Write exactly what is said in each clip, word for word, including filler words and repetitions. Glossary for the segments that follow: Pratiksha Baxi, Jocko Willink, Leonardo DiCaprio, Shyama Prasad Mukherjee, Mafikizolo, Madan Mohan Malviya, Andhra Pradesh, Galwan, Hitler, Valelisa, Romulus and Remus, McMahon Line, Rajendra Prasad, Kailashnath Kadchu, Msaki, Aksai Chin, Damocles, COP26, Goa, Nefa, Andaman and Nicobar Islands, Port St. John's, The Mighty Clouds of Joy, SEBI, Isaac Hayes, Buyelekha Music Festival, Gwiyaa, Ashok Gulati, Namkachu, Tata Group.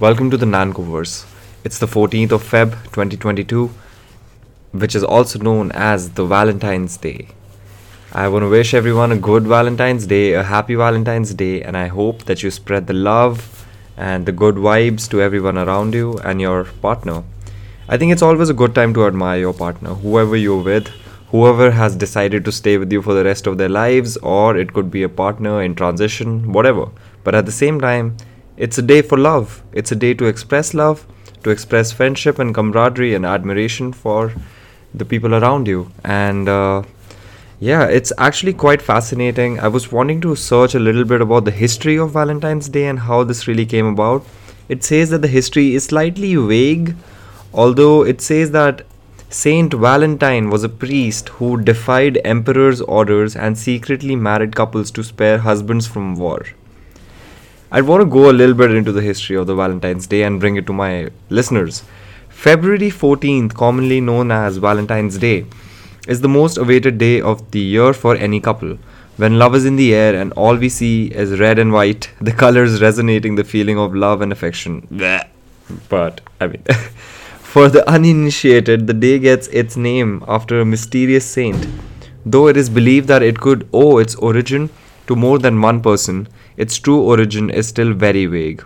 Welcome to the NancoVerse. It's the fourteenth of February twenty twenty-two, which is also known as the Valentine's Day. I want to wish everyone a good Valentine's Day, a happy Valentine's Day, and I hope that you spread the love and the good vibes to everyone around you and your partner. I think it's always a good time to admire your partner, whoever you're with, whoever has decided to stay with you for the rest of their lives, or it could be a partner in transition, whatever. But at the same time, it's a day for love. It's a day to express love, to express friendship and camaraderie and admiration for the people around you. And uh, yeah, it's actually quite fascinating. I was wanting to search a little bit about the history of Valentine's Day and how this really came about. It says that the history is slightly vague, although it says that Saint Valentine was a priest who defied emperor's orders and secretly married couples to spare husbands from war. I want to go a little bit into the history of the Valentine's Day and bring it to my listeners. February fourteenth, commonly known as Valentine's Day, is the most awaited day of the year for any couple. When love is in the air and all we see is red and white, the colors resonating the feeling of love and affection. Blech. But, I mean... For the uninitiated, the day gets its name after a mysterious saint. Though it is believed that it could owe its origin to more than one person, its true origin is still very vague.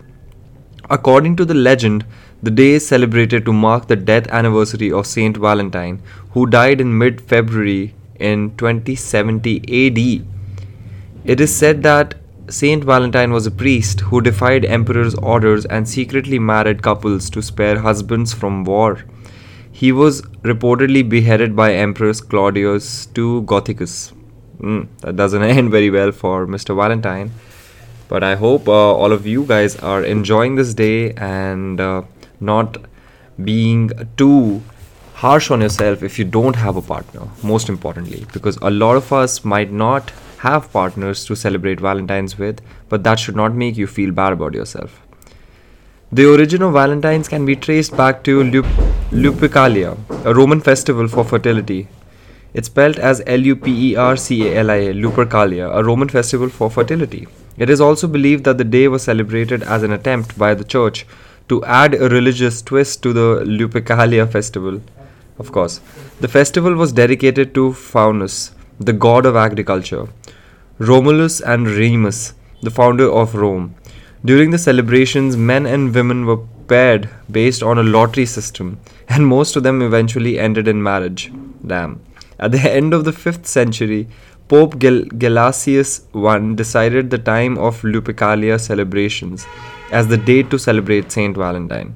According to the legend, the day is celebrated to mark the death anniversary of Saint Valentine, who died in mid-February in twenty seventy A D. It is said that Saint Valentine was a priest who defied emperor's orders and secretly married couples to spare husbands from war. He was reportedly beheaded by Emperor Claudius the Second Gothicus. Mm, that doesn't end very well for Mister Valentine. But I hope uh, all of you guys are enjoying this day and uh, not being too harsh on yourself if you don't have a partner, most importantly, because a lot of us might not have partners to celebrate Valentine's with, but that should not make you feel bad about yourself. The origin of Valentine's can be traced back to Lupercalia, a Roman festival for fertility. It's spelled as L U P E R C A L I A, Lupercalia, a Roman festival for fertility. It is also believed that the day was celebrated as an attempt by the church to add a religious twist to the Lupercalia festival. Of course, the festival was dedicated to Faunus, the god of agriculture, Romulus and Remus, the founder of Rome. During the celebrations, men and women were paired based on a lottery system, and most of them eventually ended in marriage. Damn. At the end of the fifth century, Pope Gel- Gelasius the First decided the time of Lupercalia celebrations as the date to celebrate Saint Valentine.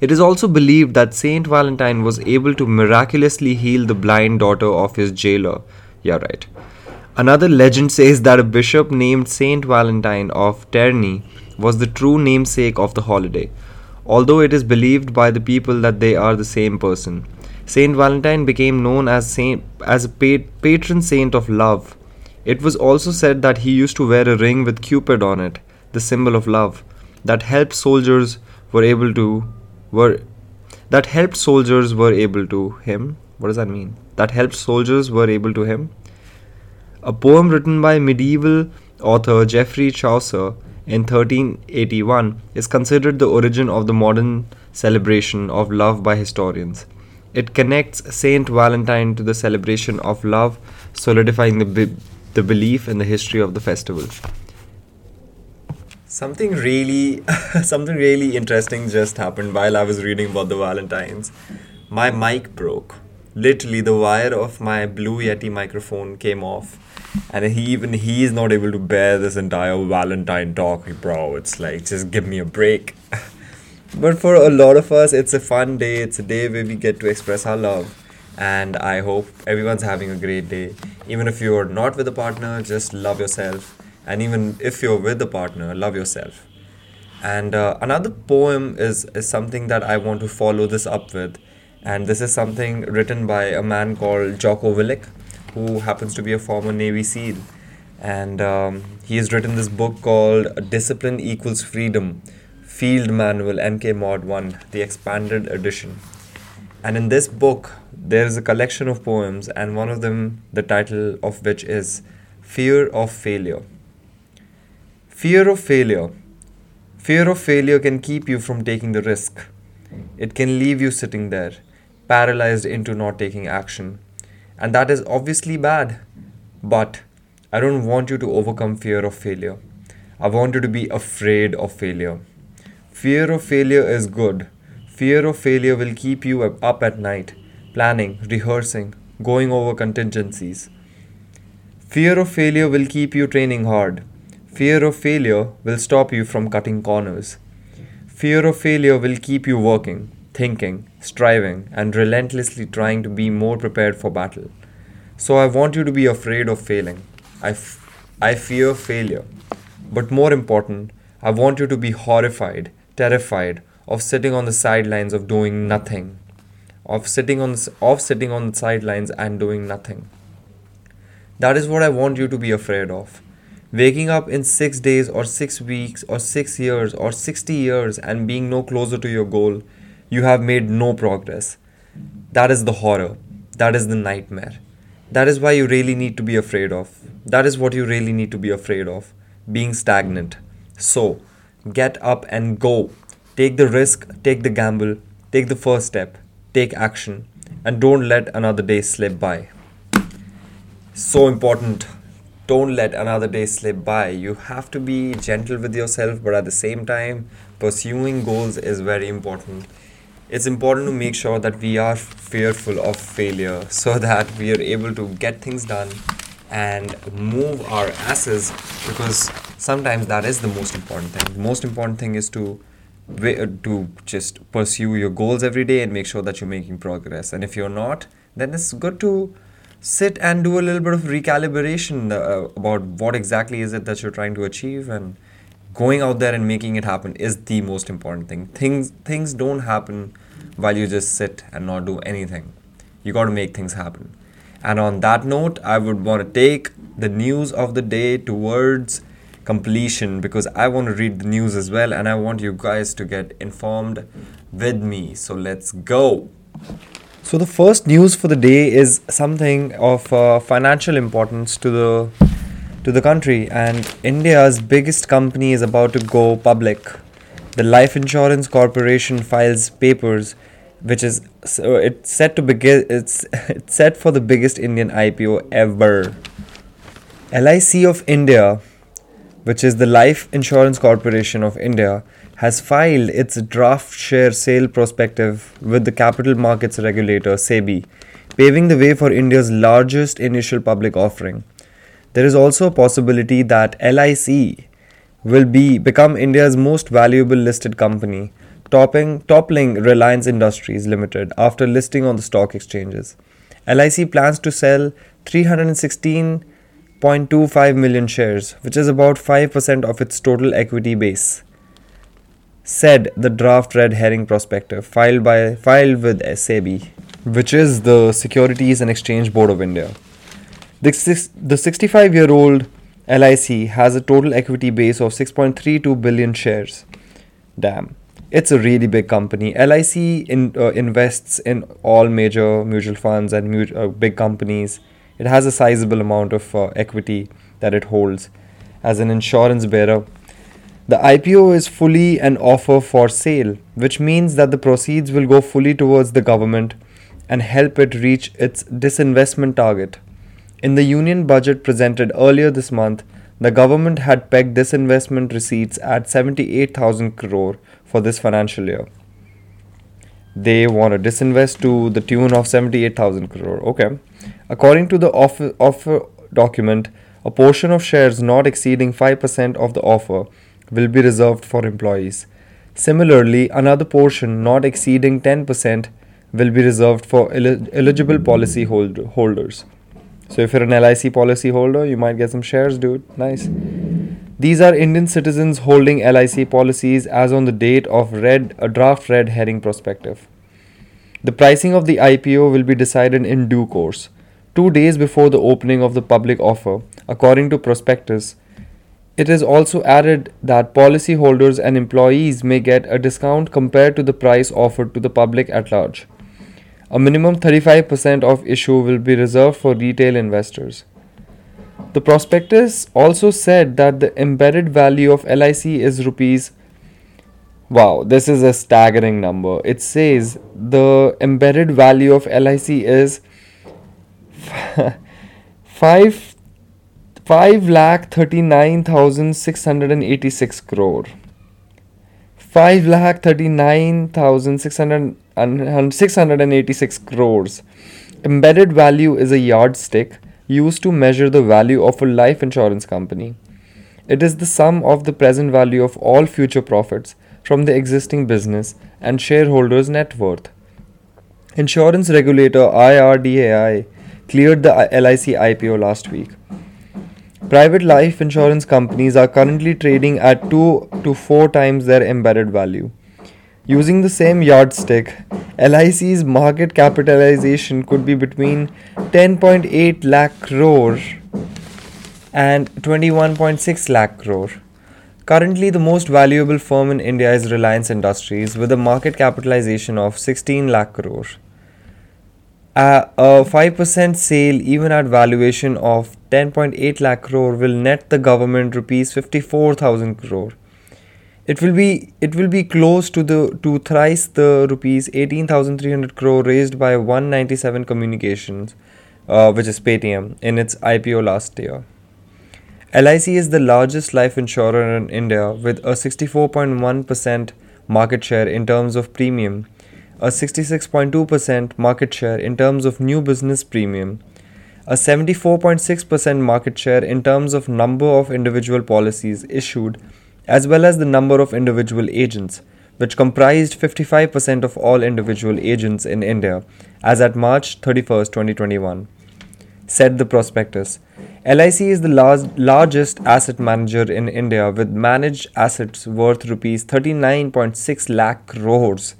It is also believed that Saint Valentine was able to miraculously heal the blind daughter of his jailer. Yeah, right. Another legend says that a bishop named Saint Valentine of Terni was the true namesake of the holiday, although it is believed by the people that they are the same person. Saint Valentine became known as Saint, as a pat- patron saint of love. It was also said that he used to wear a ring with Cupid on it, the symbol of love, that helped soldiers were able to were that helped soldiers were able to him. What does that mean? That helped soldiers were able to him. A poem written by medieval author Geoffrey Chaucer in thirteen eighty-one is considered the origin of the modern celebration of love by historians. It connects Saint Valentine to the celebration of love, solidifying the be- the belief in the history of the festival. Something really, something really interesting just happened while I was reading about the Valentines. My mic broke. Literally, the wire of my Blue Yeti microphone came off, and he even he is not able to bear this entire Valentine talk, bro. It's like, just give me a break. But for a lot of us, it's a fun day. It's a day where we get to express our love, and I hope everyone's having a great day. Even if you're not with a partner, just love yourself. And even if you're with a partner, love yourself. And uh, another poem is, is something that I want to follow this up with. And this is something written by a man called Jocko Willink, who happens to be a former Navy SEAL. And um, he has written this book called Discipline Equals Freedom, Field Manual, M K Mod one, the expanded edition. And in this book, there is a collection of poems, and one of them, the title of which is Fear of Failure. Fear of failure. Fear of failure can keep you from taking the risk. It can leave you sitting there, paralyzed into not taking action. And that is obviously bad. But I don't want you to overcome fear of failure. I want you to be afraid of failure. Fear of failure is good. Fear of failure will keep you up at night, planning, rehearsing, going over contingencies. Fear of failure will keep you training hard. Fear of failure will stop you from cutting corners. Fear of failure will keep you working, thinking, striving, and relentlessly trying to be more prepared for battle. So I want you to be afraid of failing. I, f- I fear failure. But more important, I want you to be horrified, terrified of sitting on the sidelines of doing nothing. Of sitting on, of sitting on the sidelines and doing nothing. That is what I want you to be afraid of. Waking up in six days or six weeks or six years or sixty years and being no closer to your goal, you have made no progress. That is the horror. That is the nightmare. That is why you really need to be afraid of. That is what you really need to be afraid of. Being stagnant. So, get up and go. Take the risk, take the gamble, take the first step, take action, and don't let another day slip by. So important. Don't let another day slip by. You have to be gentle with yourself, but at the same time, pursuing goals is very important. It's important to make sure that we are fearful of failure so that we are able to get things done and move our asses, because sometimes that is the most important thing. The most important thing is to to just pursue your goals every day and make sure that you're making progress. And if you're not, then it's good to sit and do a little bit of recalibration uh, about what exactly is it that you're trying to achieve, and going out there and making it happen is the most important thing. Things things don't happen while you just sit and not do anything. You got to make things happen. And on that note, I would want to take the news of the day towards completion, because I want to read the news as well and I want you guys to get informed with me. So let's go. So the first news for the day is something of uh, financial importance to the to the country, and India's biggest company is about to go public. The Life Insurance Corporation files papers, which is so it's set to begin. It's it's set for the biggest Indian I P O ever. L I C of India, which is the Life Insurance Corporation of India, has filed its draft share sale prospectus with the capital markets regulator SEBI, paving the way for India's largest initial public offering. There is also a possibility that L I C will be become India's most valuable listed company, Topping, toppling Reliance Industries Limited after listing on the stock exchanges. L I C plans to sell three hundred sixteen point two five million shares, which is about five percent of its total equity base, said the draft red herring prospectus filed by filed with SEBI, which is the Securities and Exchange Board of India. The, six, the sixty-five-year-old L I C has a total equity base of six point three two billion shares. Damn. It's a really big company. L I C in, uh, invests in all major mutual funds and mu- uh, big companies. It has a sizable amount of uh, equity that it holds as an insurance bearer. The I P O is fully an offer for sale, which means that the proceeds will go fully towards the government and help it reach its disinvestment target. In the union budget presented earlier this month, the government had pegged disinvestment receipts at seventy-eight thousand crore for this financial year. They want to disinvest to the tune of seventy-eight thousand crore. Okay. According to the offer, offer document, a portion of shares not exceeding five percent of the offer will be reserved for employees. Similarly, another portion not exceeding ten percent will be reserved for el- eligible policy hold- holders. So if you're an L I C policy holder, you might get some shares, dude. Nice. These are Indian citizens holding L I C policies as on the date of red a draft red herring prospectus. The pricing of the I P O will be decided in due course, two days before the opening of the public offer, according to prospectus. It is also added that policy holders and employees may get a discount compared to the price offered to the public at large. A minimum thirty-five percent of issue will be reserved for retail investors. The prospectus also said that the embedded value of L I C is rupees Wow, this is a staggering number. It says the embedded value of L I C is five five lakh thirty nine thousand six hundred and eighty six crore. Five lakh thirty nine thousand six hundred and six hundred and eighty six crores. Embedded value is a yardstick used to measure the value of a life insurance company. It is the sum of the present value of all future profits from the existing business and shareholders' net worth. Insurance regulator I R D A I cleared the L I C I P O last week. Private life insurance companies are currently trading at two to four times their embedded value. Using the same yardstick, L I C's market capitalization could be between ten point eight lakh crore and twenty-one point six lakh crore. Currently, the most valuable firm in India is Reliance Industries with a market capitalization of sixteen lakh crore. A, a five percent sale even at valuation of ten point eight lakh crore will net the government rupees fifty-four thousand crore. It will be it will be close to the to thrice the rupees eighteen thousand three hundred crore raised by one ninety-seven Communications, uh, which is Paytm, in its I P O last year. L I C is the largest life insurer in India with a sixty-four point one percent market share in terms of premium, a sixty-six point two percent market share in terms of new business premium, a seventy-four point six percent market share in terms of number of individual policies issued, as well as the number of individual agents, which comprised fifty-five percent of all individual agents in India as at March thirty-first, twenty twenty-one, said the prospectus. L I C is the lar- largest asset manager in India with managed assets worth rupees thirty-nine point six lakh crores.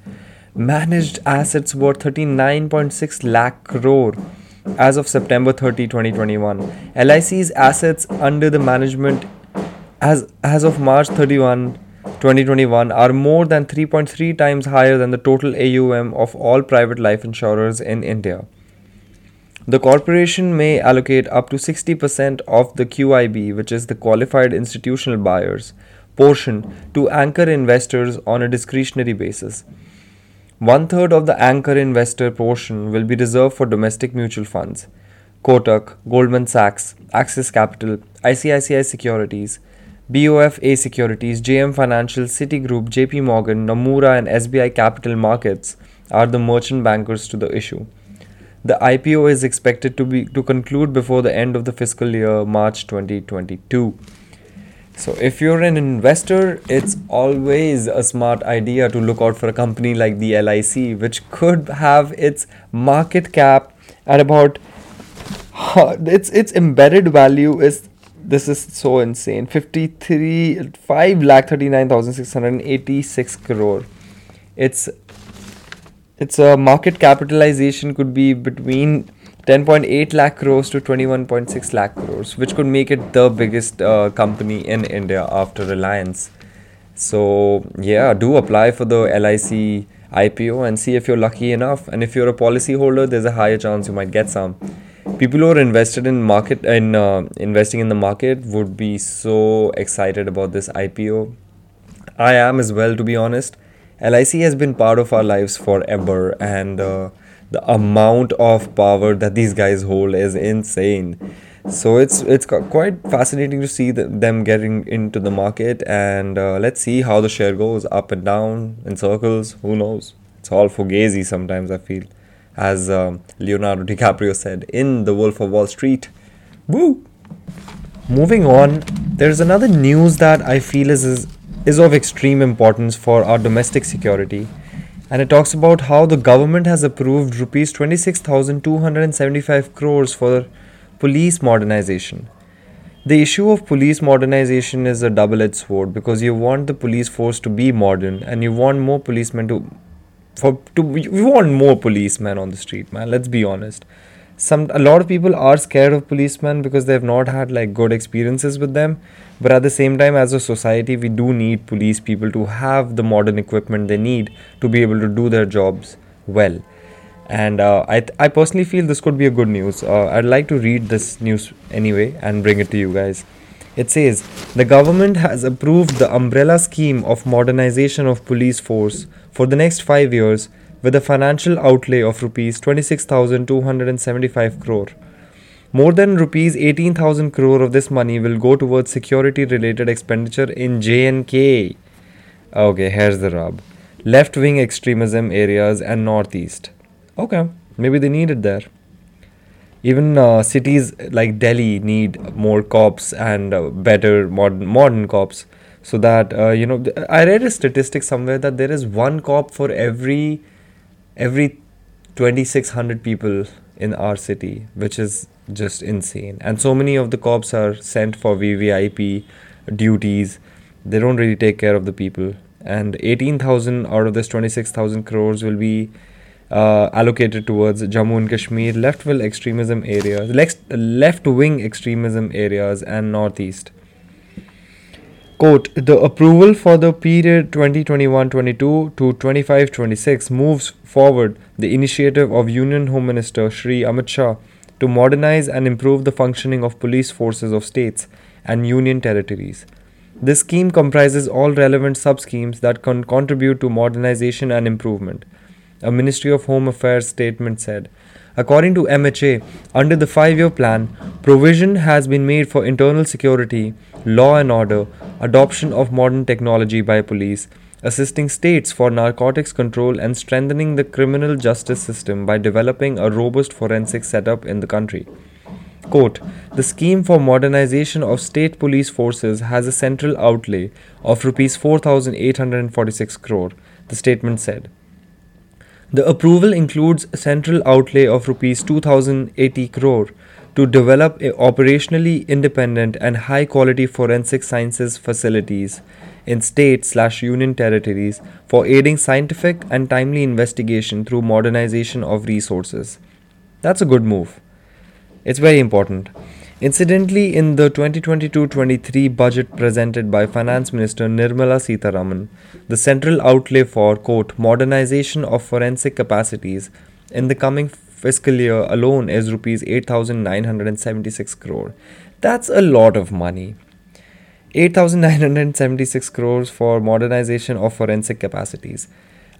Managed assets worth thirty-nine point six lakh crore as of September thirtieth, twenty twenty-one. L I C's assets under the management As, as of March thirty-first, twenty twenty-one, are more than three point three times higher than the total A U M of all private life insurers in India. The corporation may allocate up to sixty percent of the Q I B, which is the qualified institutional buyers, portion to anchor investors on a discretionary basis. One-third of the anchor investor portion will be reserved for domestic mutual funds, Kotak, Goldman Sachs, Axis Capital, I C I C I Securities, B O F A Securities, J M Financial, Citigroup, J P Morgan, Nomura and S B I Capital Markets are the merchant bankers to the issue. The I P O is expected to be to conclude before the end of the fiscal year, March twenty twenty-two. So if you're an investor, it's always a smart idea to look out for a company like the L I C, which could have its market cap at about uh, its its embedded value is This is so insane. five lakh thirty-nine thousand six hundred eighty-six crore. It's it's a market capitalization could be between ten point eight lakh crores to twenty-one point six lakh crores, which could make it the biggest uh, company in India after Reliance. So yeah, do apply for the L I C I P O and see if you're lucky enough. And if you're a policyholder, there's a higher chance you might get some. People who are invested in market in uh, investing in the market would be so excited about this I P O. I am as well, to be honest. L I C has been part of our lives forever, and uh, the amount of power that these guys hold is insane. So it's it's quite fascinating to see the, them getting into the market, and uh, let's see how the share goes up and down in circles. Who knows? It's all fugazi sometimes, I feel. As um, Leonardo DiCaprio said in The Wolf of Wall Street. Woo! Moving on, there's another news that I feel is, is is of extreme importance for our domestic security. And it talks about how the government has approved rupees twenty-six thousand two hundred seventy-five crores for police modernization. The issue of police modernization is a double-edged sword because you want the police force to be modern and you want more policemen to... For to we want more policemen on the street, man. Let's be honest. Some a lot of people are scared of policemen because they've not had like good experiences with them. But at the same time, as a society, we do need police people to have the modern equipment they need to be able to do their jobs well. And uh, I th- I personally feel this could be a good news. Uh, I'd like to read this news anyway and bring it to you guys. It says, the government has approved the umbrella scheme of modernization of police force for the next five years with a financial outlay of rupees twenty-six thousand two hundred seventy-five crore. More than rupees eighteen thousand crore of this money will go towards security related expenditure in J and K. Okay, here's the rub. Left-wing extremism areas and northeast. Okay, maybe they need it there. Even uh, cities like Delhi need more cops and uh, better modern modern cops, so that uh, you know. I read a statistic somewhere that there is one cop for every every twenty-six hundred people in our city, which is just insane. And so many of the cops are sent for V V I P duties. They don't really take care of the people. And eighteen thousand out of this twenty-six thousand crores will be uh, allocated towards Jammu and Kashmir, left-wing extremism areas, left- left-wing extremism areas and northeast. Quote, the approval for the period twenty twenty-one twenty-two to twenty-five twenty-six moves forward the initiative of Union Home Minister Shri Amit Shah to modernize and improve the functioning of police forces of states and union territories. This scheme comprises all relevant sub-schemes that can contribute to modernization and improvement. A Ministry of Home Affairs statement said, according to M H A, under the five-year plan, provision has been made for internal security, law and order, adoption of modern technology by police, assisting states for narcotics control and strengthening the criminal justice system by developing a robust forensic setup in the country. Quote, the scheme for modernization of state police forces has a central outlay of rupees four thousand eight hundred forty-six crore, the statement said. The approval includes a central outlay of rupees two thousand eighty crore to develop operationally independent and high-quality forensic sciences facilities in state-slash-union territories for aiding scientific and timely investigation through modernization of resources. That's a good move. It's very important. Incidentally, in the twenty twenty-two twenty-three budget presented by Finance Minister Nirmala Sitharaman, the central outlay for, quote, modernization of forensic capacities in the coming fiscal year alone is rupees eight thousand nine hundred seventy-six crore. That's a lot of money. eight thousand nine hundred seventy-six crores for modernization of forensic capacities.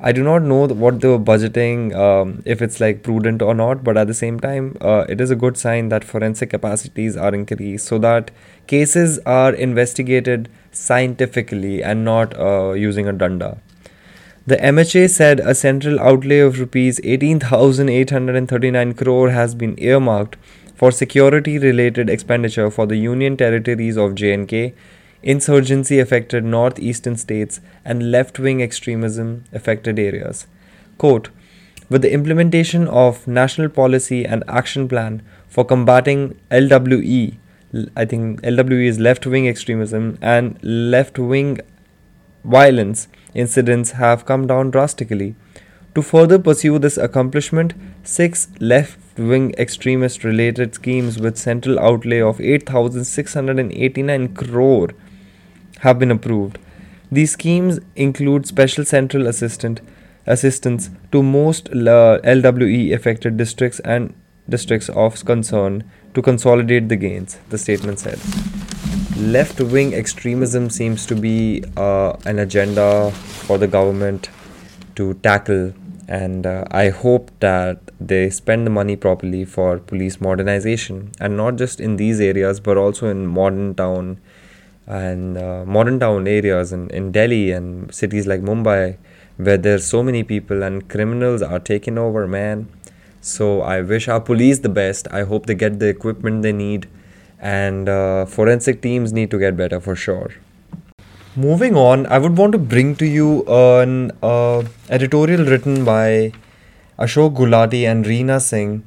I do not know what they were budgeting, um, if it's like prudent or not, but at the same time, uh, it is a good sign that forensic capacities are increased so that cases are investigated scientifically and not uh, using a danda. The M H A said a central outlay of rupees eighteen thousand eight hundred thirty-nine crore has been earmarked for security-related expenditure for the union territories of J and K, insurgency-affected northeastern states and left-wing extremism-affected areas. Quote, with the implementation of National Policy and Action Plan for combating L W E, I think L W E is left-wing extremism, and left-wing violence incidents have come down drastically. To further pursue this accomplishment, six left-wing extremist-related schemes with central outlay of eight thousand six hundred eighty-nine crore have been approved. These schemes include special central assistant assistance to most L W E affected districts and districts of concern to consolidate the gains, the statement said. Left-wing extremism seems to be uh, an agenda for the government to tackle, and uh, I hope that they spend the money properly for police modernization, and not just in these areas but also in modern town and uh, modern town areas in, in Delhi and cities like Mumbai, where there's so many people and criminals are taking over, man. So I wish our police the best. I hope they get the equipment they need, and uh, forensic teams need to get better for sure. Moving on, I would want to bring to you an uh, editorial written by Ashok Gulati and Reena Singh,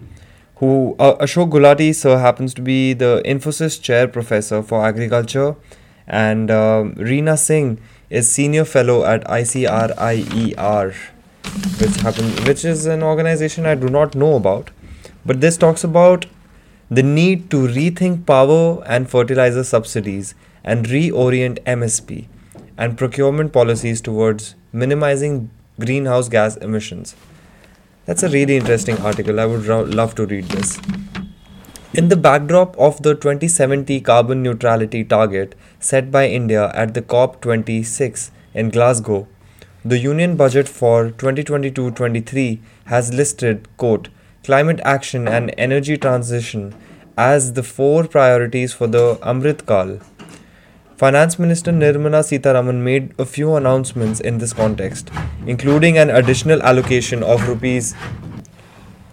who uh, Ashok Gulati sir happens to be the Infosys Chair Professor for Agriculture, and uh, Reena Singh is Senior Fellow at I C R I E R, which happens, which is an organization I do not know about. But this talks about the need to rethink power and fertilizer subsidies and reorient M S P and procurement policies towards minimizing greenhouse gas emissions. That's a really interesting article. I would ro- love to read this. In the backdrop of the twenty seventy carbon neutrality target set by India at the COP twenty-six in Glasgow, the Union Budget for twenty twenty-two twenty-three has listed, quote, climate action and energy transition as the four priorities for the Amrit Kal. Finance Minister Nirmala Sitharaman made a few announcements in this context, including an additional allocation of rupees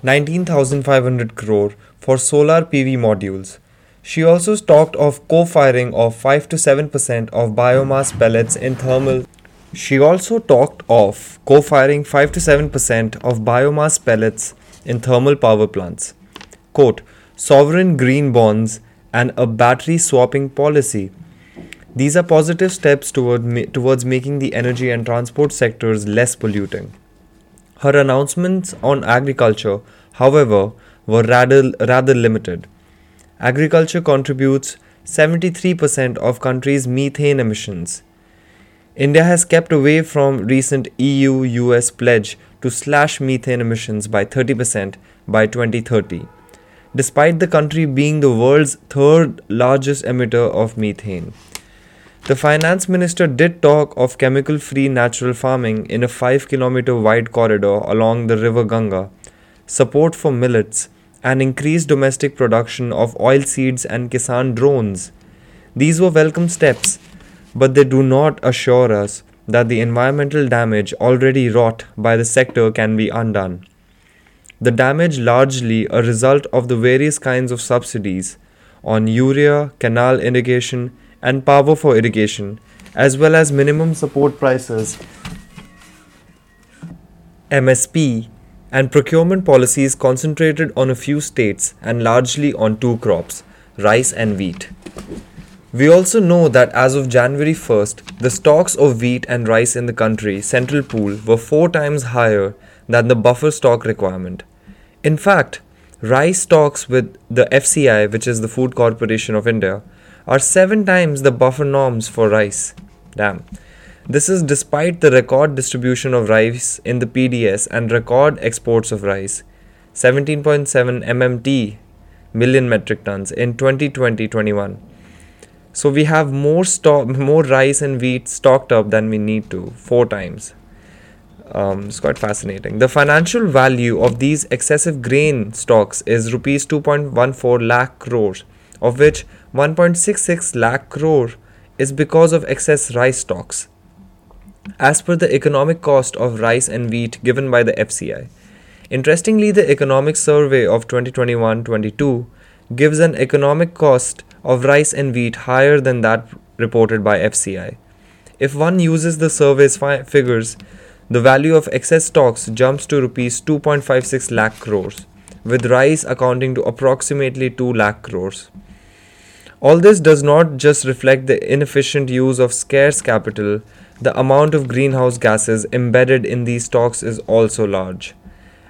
nineteen thousand five hundred crore for solar P V modules. She also talked of co-firing of five to seven percent of biomass pellets in thermal. She also talked of co-firing five to seven percent of biomass pellets in thermal power plants. Quote, sovereign green bonds and a battery swapping policy. These are positive steps toward ma- towards making the energy and transport sectors less polluting. Her announcements on agriculture, however, were rather, rather limited. Agriculture contributes seventy-three percent of country's methane emissions. India has kept away from recent E U U S pledge to slash methane emissions by thirty percent by twenty thirty, despite the country being the world's third largest emitter of methane. The finance minister did talk of chemical-free natural farming in a five kilometer wide corridor along the river Ganga, support for millets, and increased domestic production of oilseeds and Kisan drones. These were welcome steps, but they do not assure us that the environmental damage already wrought by the sector can be undone. The damage largely a result of the various kinds of subsidies on urea, canal irrigation, and power for irrigation, as well as minimum support prices, M S P, and procurement policies concentrated on a few states and largely on two crops, rice and wheat. We also know that as of January first, the stocks of wheat and rice in the country central pool were four times higher than the buffer stock requirement. In fact, rice stocks with the F C I, which is the Food Corporation of India, are seven times the buffer norms for rice. Damn. This is despite the record distribution of rice in the P D S and record exports of rice, seventeen point seven M M T, million metric tons, in twenty twenty twenty-one. So we have more stock, more rice and wheat stocked up than we need to, four times. Um, it's quite fascinating. The financial value of these excessive grain stocks is rupees two point one four lakh crores, of which one point six six lakh crore is because of excess rice stocks, as per the economic cost of rice and wheat given by the F C I. Interestingly, the economic survey of twenty twenty-one twenty-two gives an economic cost of rice and wheat higher than that reported by F C I. If one uses the survey's fi- figures, the value of excess stocks jumps to rupees two point five six lakh crores, with rice accounting to approximately two lakh crores. All this does not just reflect the inefficient use of scarce capital, the amount of greenhouse gases embedded in these stocks is also large.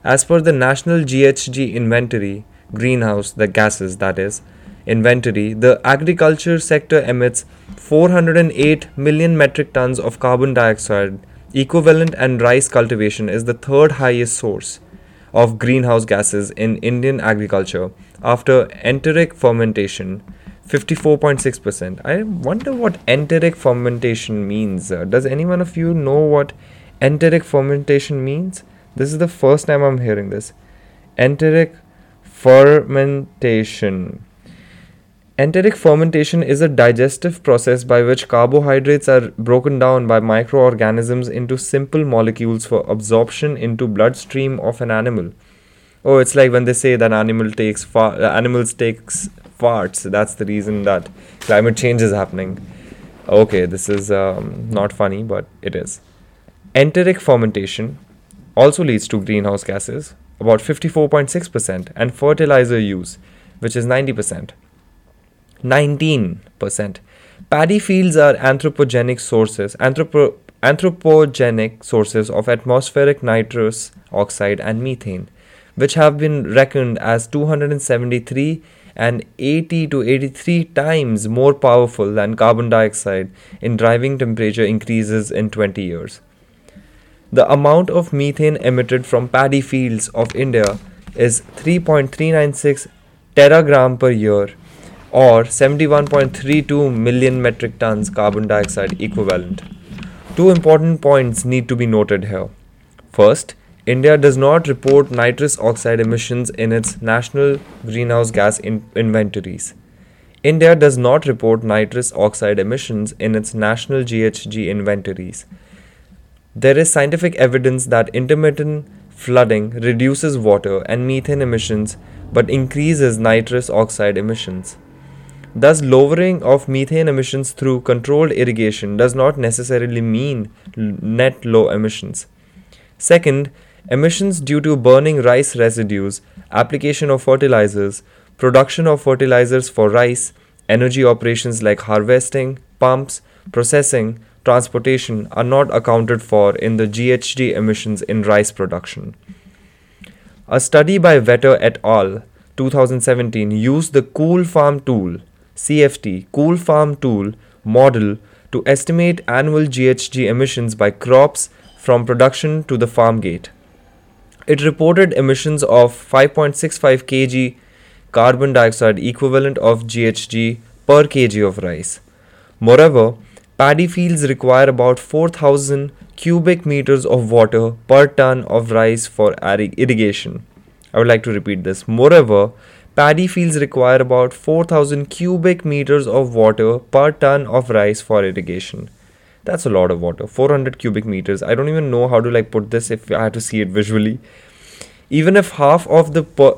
As per the National G H G Inventory, greenhouse, the gases that is, inventory, the agriculture sector emits four hundred eight million metric tons of carbon dioxide, equivalent, and rice cultivation is the third highest source of greenhouse gases in Indian agriculture after enteric fermentation. fifty-four point six percent. I wonder what enteric fermentation means. Uh, does anyone of you know what enteric fermentation means? This is the first time I'm hearing this. Enteric fermentation. Enteric fermentation is a digestive process by which carbohydrates are broken down by microorganisms into simple molecules for absorption into bloodstream of an animal. Oh, it's like when they say that animal takes far- animals takes... farts. That's the reason that climate change is happening. Okay, this is um, not funny, but it is. Enteric fermentation also leads to greenhouse gases, about fifty-four point six percent, and fertilizer use, which is ninety percent. nineteen percent. Paddy fields are anthropogenic sources, anthropo- anthropogenic sources of atmospheric nitrous oxide and methane, which have been reckoned as two hundred seventy-three and eighty to eighty-three times more powerful than carbon dioxide in driving temperature increases in twenty years. The amount of methane emitted from paddy fields of India is three point three nine six teragram per year, or seventy-one point three two million metric tons carbon dioxide equivalent. Two important points need to be noted here. First, India does not report nitrous oxide emissions in its national greenhouse gas in- inventories. India does not report nitrous oxide emissions in its national G H G inventories. There is scientific evidence that intermittent flooding reduces water and methane emissions but increases nitrous oxide emissions. Thus, lowering of methane emissions through controlled irrigation does not necessarily mean net low emissions. Second, emissions due to burning rice residues, application of fertilizers, production of fertilizers for rice, energy operations like harvesting, pumps, processing, transportation are not accounted for in the G H G emissions in rice production. A study by Vetter et al. twenty seventeen used the Cool Farm Tool, C F T, Cool Farm Tool model to estimate annual G H G emissions by crops from production to the farm gate. It reported emissions of five point six five kilograms carbon dioxide equivalent of G H G per kg of rice. Moreover, paddy fields require about four thousand cubic meters of water per ton of rice for irrigation. I would like to repeat this. Moreover, paddy fields require about four thousand cubic meters of water per ton of rice for irrigation. That's a lot of water, four hundred cubic meters. I don't even know how to like put this if I had to see it visually. Even if half of the per-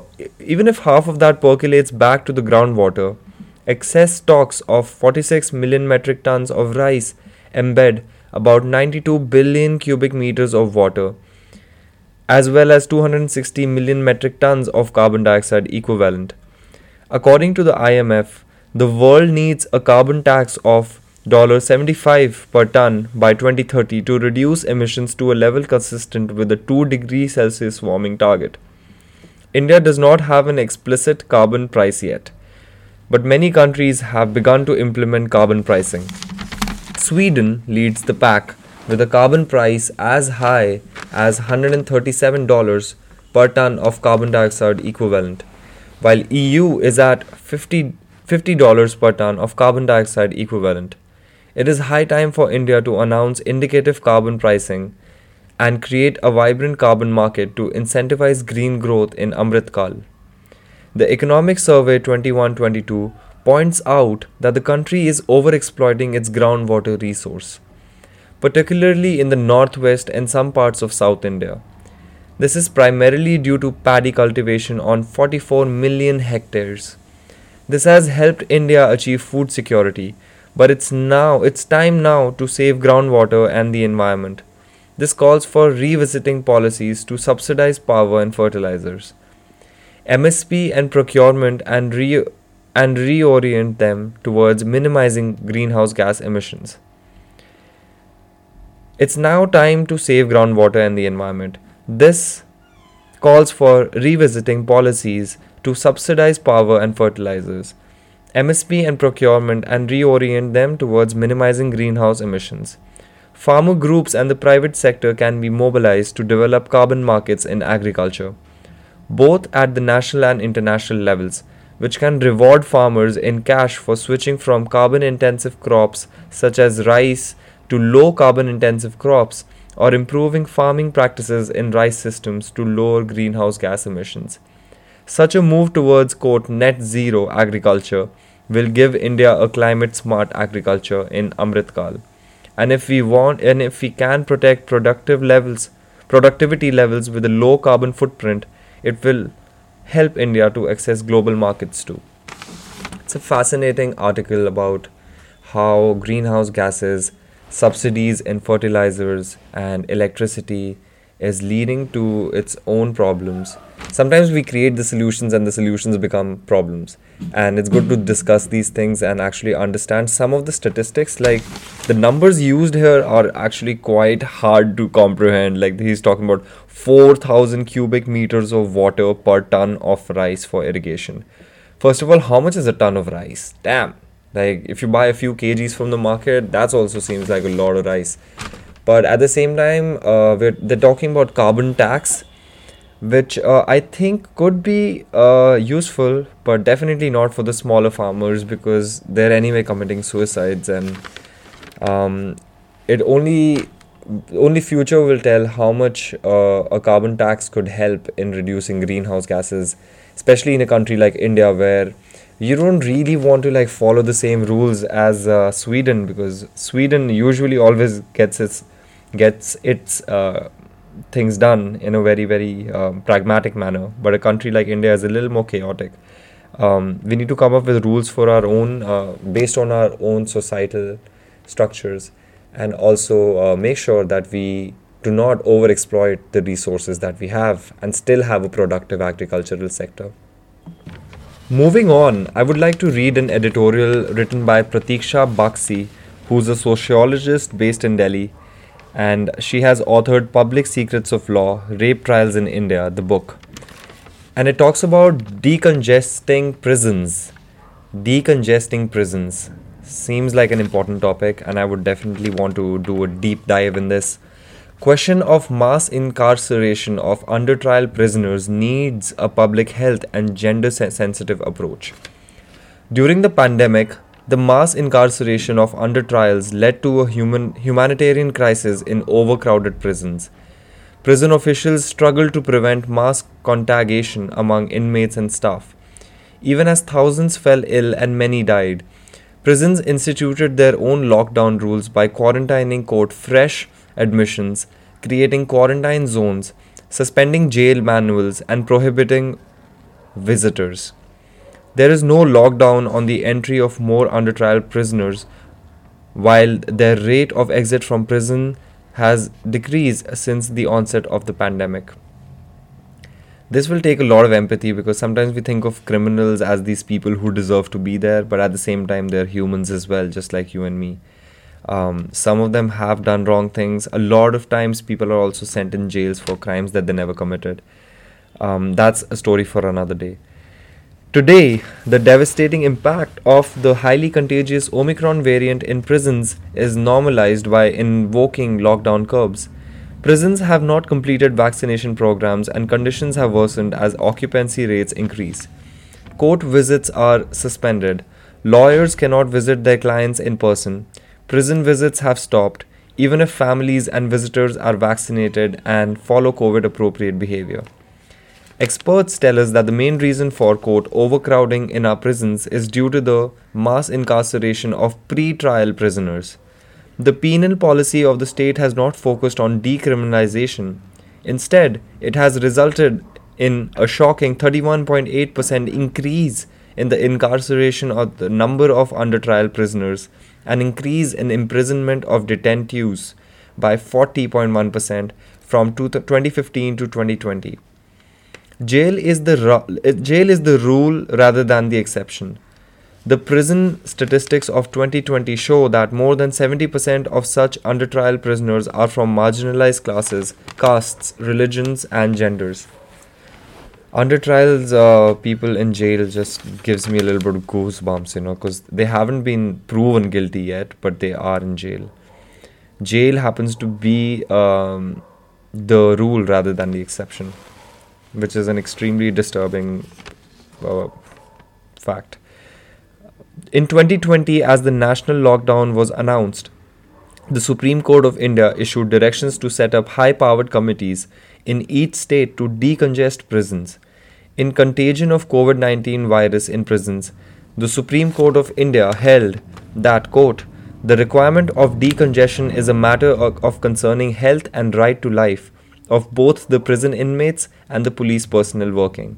even if half of that percolates back to the groundwater, excess stocks of forty-six million metric tons of rice embed about ninety-two billion cubic meters of water, as well as two hundred sixty million metric tons of carbon dioxide equivalent. According to the I M F, the world needs a carbon tax of seventy-five dollars per ton by twenty thirty to reduce emissions to a level consistent with the two degrees Celsius warming target. India does not have an explicit carbon price yet, but many countries have begun to implement carbon pricing. Sweden leads the pack with a carbon price as high as one hundred thirty-seven dollars per ton of carbon dioxide equivalent, while E U is at fifty dollars per ton of carbon dioxide equivalent. It is high time for India to announce indicative carbon pricing and create a vibrant carbon market to incentivize green growth in Amritkal. The Economic Survey twenty-one twenty-two points out that the country is overexploiting its groundwater resource, particularly in the northwest and some parts of South India. This is primarily due to paddy cultivation on forty-four million hectares. This has helped India achieve food security, but it's now it's time now to save groundwater and the environment. This calls for revisiting policies to subsidize power and fertilizers, M S P and procurement, and re- and reorient them towards minimizing greenhouse gas emissions. It's now time to save groundwater and the environment. This calls for revisiting policies to subsidize power and fertilizers, M S P and procurement, and reorient them towards minimizing greenhouse emissions. Farmer groups and the private sector can be mobilized to develop carbon markets in agriculture, both at the national and international levels, which can reward farmers in cash for switching from carbon-intensive crops such as rice to low carbon-intensive crops, or improving farming practices in rice systems to lower greenhouse gas emissions. Such a move towards, quote, net zero agriculture will give India a climate smart agriculture in Amritkal. And if we want and if we can protect productive levels, productivity levels with a low carbon footprint, it will help India to access global markets too. It's a fascinating article about how greenhouse gases, subsidies in fertilizers and electricity is leading to its own problems. Sometimes we create the solutions and the solutions become problems. And it's good to discuss these things and actually understand some of the statistics. Like the numbers used here are actually quite hard to comprehend. Like he's talking about four thousand cubic meters of water per ton of rice for irrigation. First of all, how much is a ton of rice? Damn. Like if you buy a few kgs from the market, that also seems like a lot of rice. But at the same time, uh, we're, they're talking about carbon tax. which uh, I think could be uh, useful, but definitely not for the smaller farmers, because they're anyway committing suicides, and um, it only only future will tell how much uh, a carbon tax could help in reducing greenhouse gases, especially in a country like India, where you don't really want to like follow the same rules as uh, Sweden, because Sweden usually always gets its gets its uh, things done in a very very um, pragmatic manner. But a country like India is a little more chaotic. Um, we need to come up with rules for our own, uh, based on our own societal structures, and also uh, make sure that we do not overexploit the resources that we have and still have a productive agricultural sector. Moving on, I would like to read an editorial written by Pratiksha Baxi, who's a sociologist based in Delhi, and she has authored Public Secrets of Law, Rape Trials in India, the book. And it talks about decongesting prisons. Decongesting prisons seems like an important topic, and I would definitely want to do a deep dive in this. Question of mass incarceration of under-trial prisoners needs a public health and gender-sensitive approach. During the pandemic, the mass incarceration of under-trials led to a human humanitarian crisis in overcrowded prisons. Prison officials struggled to prevent mass contagion among inmates and staff. Even as thousands fell ill and many died, prisons instituted their own lockdown rules by quarantining, quote, fresh admissions, creating quarantine zones, suspending jail manuals, and prohibiting visitors. There is no lockdown on the entry of more under trial prisoners, while their rate of exit from prison has decreased since the onset of the pandemic. This will take a lot of empathy, because sometimes we think of criminals as these people who deserve to be there, but at the same time they're humans as well, just like you and me. Um, some of them have done wrong things. A lot of times people are also sent in jails for crimes that they never committed. Um, that's a story for another day. Today, the devastating impact of the highly contagious Omicron variant in prisons is normalized by invoking lockdown curbs. Prisons have not completed vaccination programs, and conditions have worsened as occupancy rates increase. Court visits are suspended. Lawyers cannot visit their clients in person. Prison visits have stopped, even if families and visitors are vaccinated and follow COVID-appropriate behavior. Experts tell us that the main reason for, quote, overcrowding in our prisons is due to the mass incarceration of pre-trial prisoners. The penal policy of the state has not focused on decriminalization. Instead, it has resulted in a shocking thirty-one point eight percent increase in the incarceration of the number of under-trial prisoners, an increase in imprisonment of detentees by forty point one percent from twenty fifteen to twenty twenty. Jail is the ru- jail is the rule rather than the exception. The prison statistics of twenty twenty show that more than seventy percent of such under-trial prisoners are from marginalized classes, castes, religions, and genders. Under trials, uh, people in jail just gives me a little bit of goosebumps, you know, because they haven't been proven guilty yet, but they are in jail. Jail happens to be um, the rule rather than the exception, which is an extremely disturbing uh, fact. In twenty twenty, as the national lockdown was announced, the Supreme Court of India issued directions to set up high-powered committees in each state to decongest prisons. In contagion of COVID nineteen virus in prisons, the Supreme Court of India held that, quote, the requirement of decongestion is a matter of, of concerning health and right to life of both the prison inmates and the police personnel working.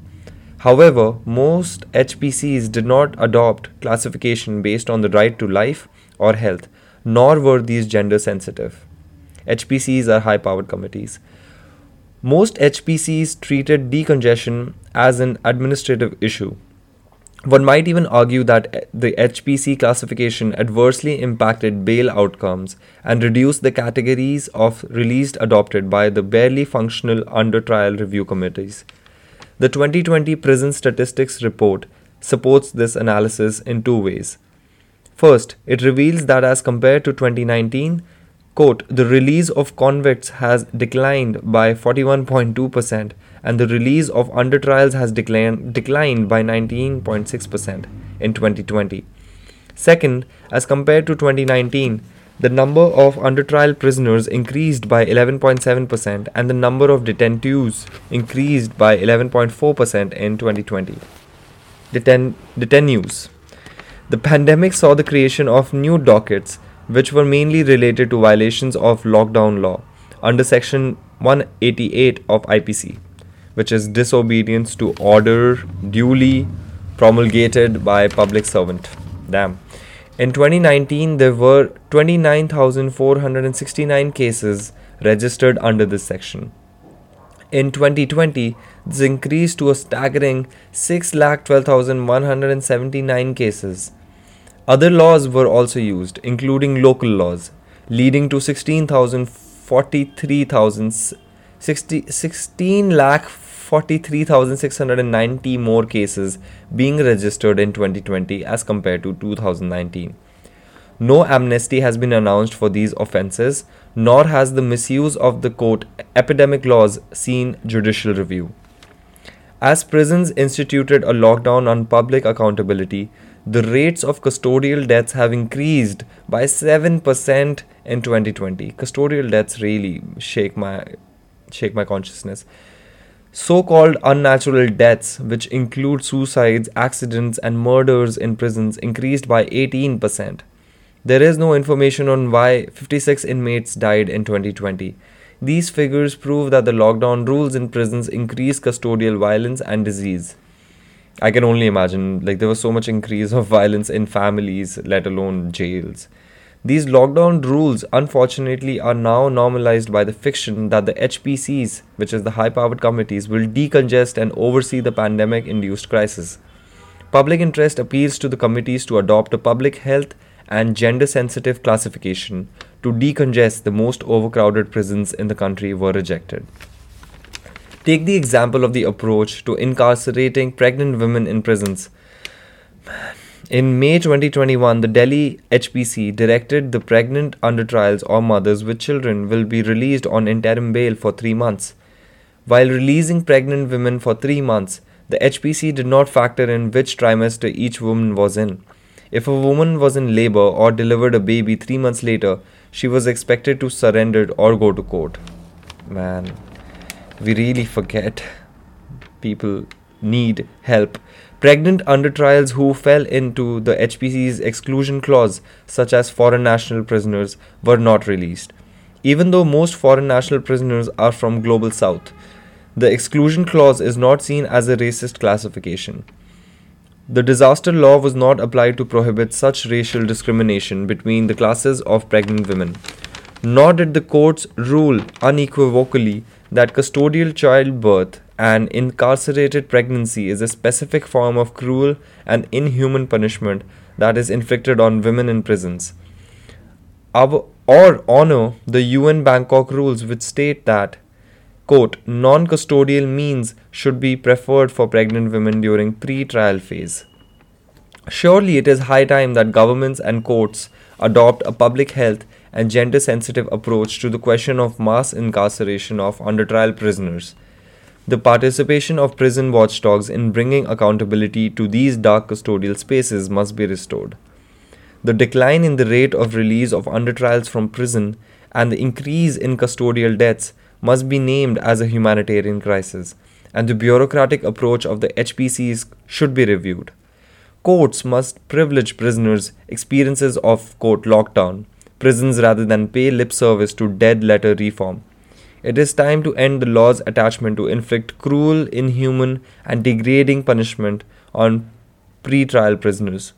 However, most H P Cs did not adopt classification based on the right to life or health, nor were these gender sensitive. H P Cs are high-powered committees. Most H P Cs treated decongestion as an administrative issue. One might even argue that the H P C classification adversely impacted bail outcomes and reduced the categories of released adopted by the barely functional under-trial review committees. The twenty twenty Prison Statistics Report supports this analysis in two ways. First, it reveals that as compared to twenty nineteen, Quote, the release of convicts has declined by forty-one point two percent and the release of under trials has decline, declined by nineteen point six percent in twenty twenty. Second, as compared to twenty nineteen, the number of under trial prisoners increased by eleven point seven percent and the number of detentees increased by eleven point four percent in twenty twenty. Deten- detenues. The pandemic saw the creation of new dockets, which were mainly related to violations of lockdown law under section one eighty-eight of I P C, which is disobedience to order duly promulgated by public servant. Damn. In twenty nineteen, there were twenty-nine thousand four hundred sixty-nine cases registered under this section. In twenty twenty, this increased to a staggering six lakh twelve thousand one hundred seventy-nine cases. Other laws were also used, including local laws, leading to sixteen lakh forty-three thousand six hundred ninety more cases being registered in twenty twenty as compared to two thousand nineteen. No amnesty has been announced for these offences, nor has the misuse of the quote epidemic laws seen judicial review. As prisons instituted a lockdown on public accountability, the rates of custodial deaths have increased by seven percent in twenty twenty. Custodial deaths really shake my shake my consciousness. So-called unnatural deaths, which include suicides, accidents and murders in prisons, increased by eighteen percent. There is no information on why fifty-six inmates died in twenty twenty. These figures prove that the lockdown rules in prisons increase custodial violence and disease. I can only imagine, like, there was so much increase of violence in families, let alone jails. These lockdown rules, unfortunately, are now normalized by the fiction that the H P Cs, which is the high-powered committees, will decongest and oversee the pandemic-induced crisis. Public interest appeals to the committees to adopt a public health and gender-sensitive classification to decongest the most overcrowded prisons in the country were rejected. Take the example of the approach to incarcerating pregnant women in prisons. In May twenty twenty-one, the Delhi H P C directed the pregnant under trials or mothers with children will be released on interim bail for three months. While releasing pregnant women for three months, the H P C did not factor in which trimester each woman was in. If a woman was in labor or delivered a baby three months later, she was expected to surrender or go to court. Man. We really forget people need help. Pregnant under trials who fell into the H P C's exclusion clause, such as foreign national prisoners, were not released. Even though most foreign national prisoners are from Global South, the exclusion clause is not seen as a racist classification. The disaster law was not applied to prohibit such racial discrimination between the classes of pregnant women. Nor did the courts rule unequivocally that custodial childbirth and incarcerated pregnancy is a specific form of cruel and inhuman punishment that is inflicted on women in prisons. Or honor the U N Bangkok rules, which state that, quote, non-custodial means should be preferred for pregnant women during pre-trial phase. Surely it is high time that governments and courts adopt a public health and gender-sensitive approach to the question of mass incarceration of under-trial prisoners. The participation of prison watchdogs in bringing accountability to these dark custodial spaces must be restored. The decline in the rate of release of under-trials from prison and the increase in custodial deaths must be named as a humanitarian crisis, and the bureaucratic approach of the H P Cs should be reviewed. Courts must privilege prisoners' experiences of, quote, lockdown prisons rather than pay lip service to dead letter reform. It is time to end the law's attachment to inflict cruel, inhuman, and degrading punishment on pre-trial prisoners.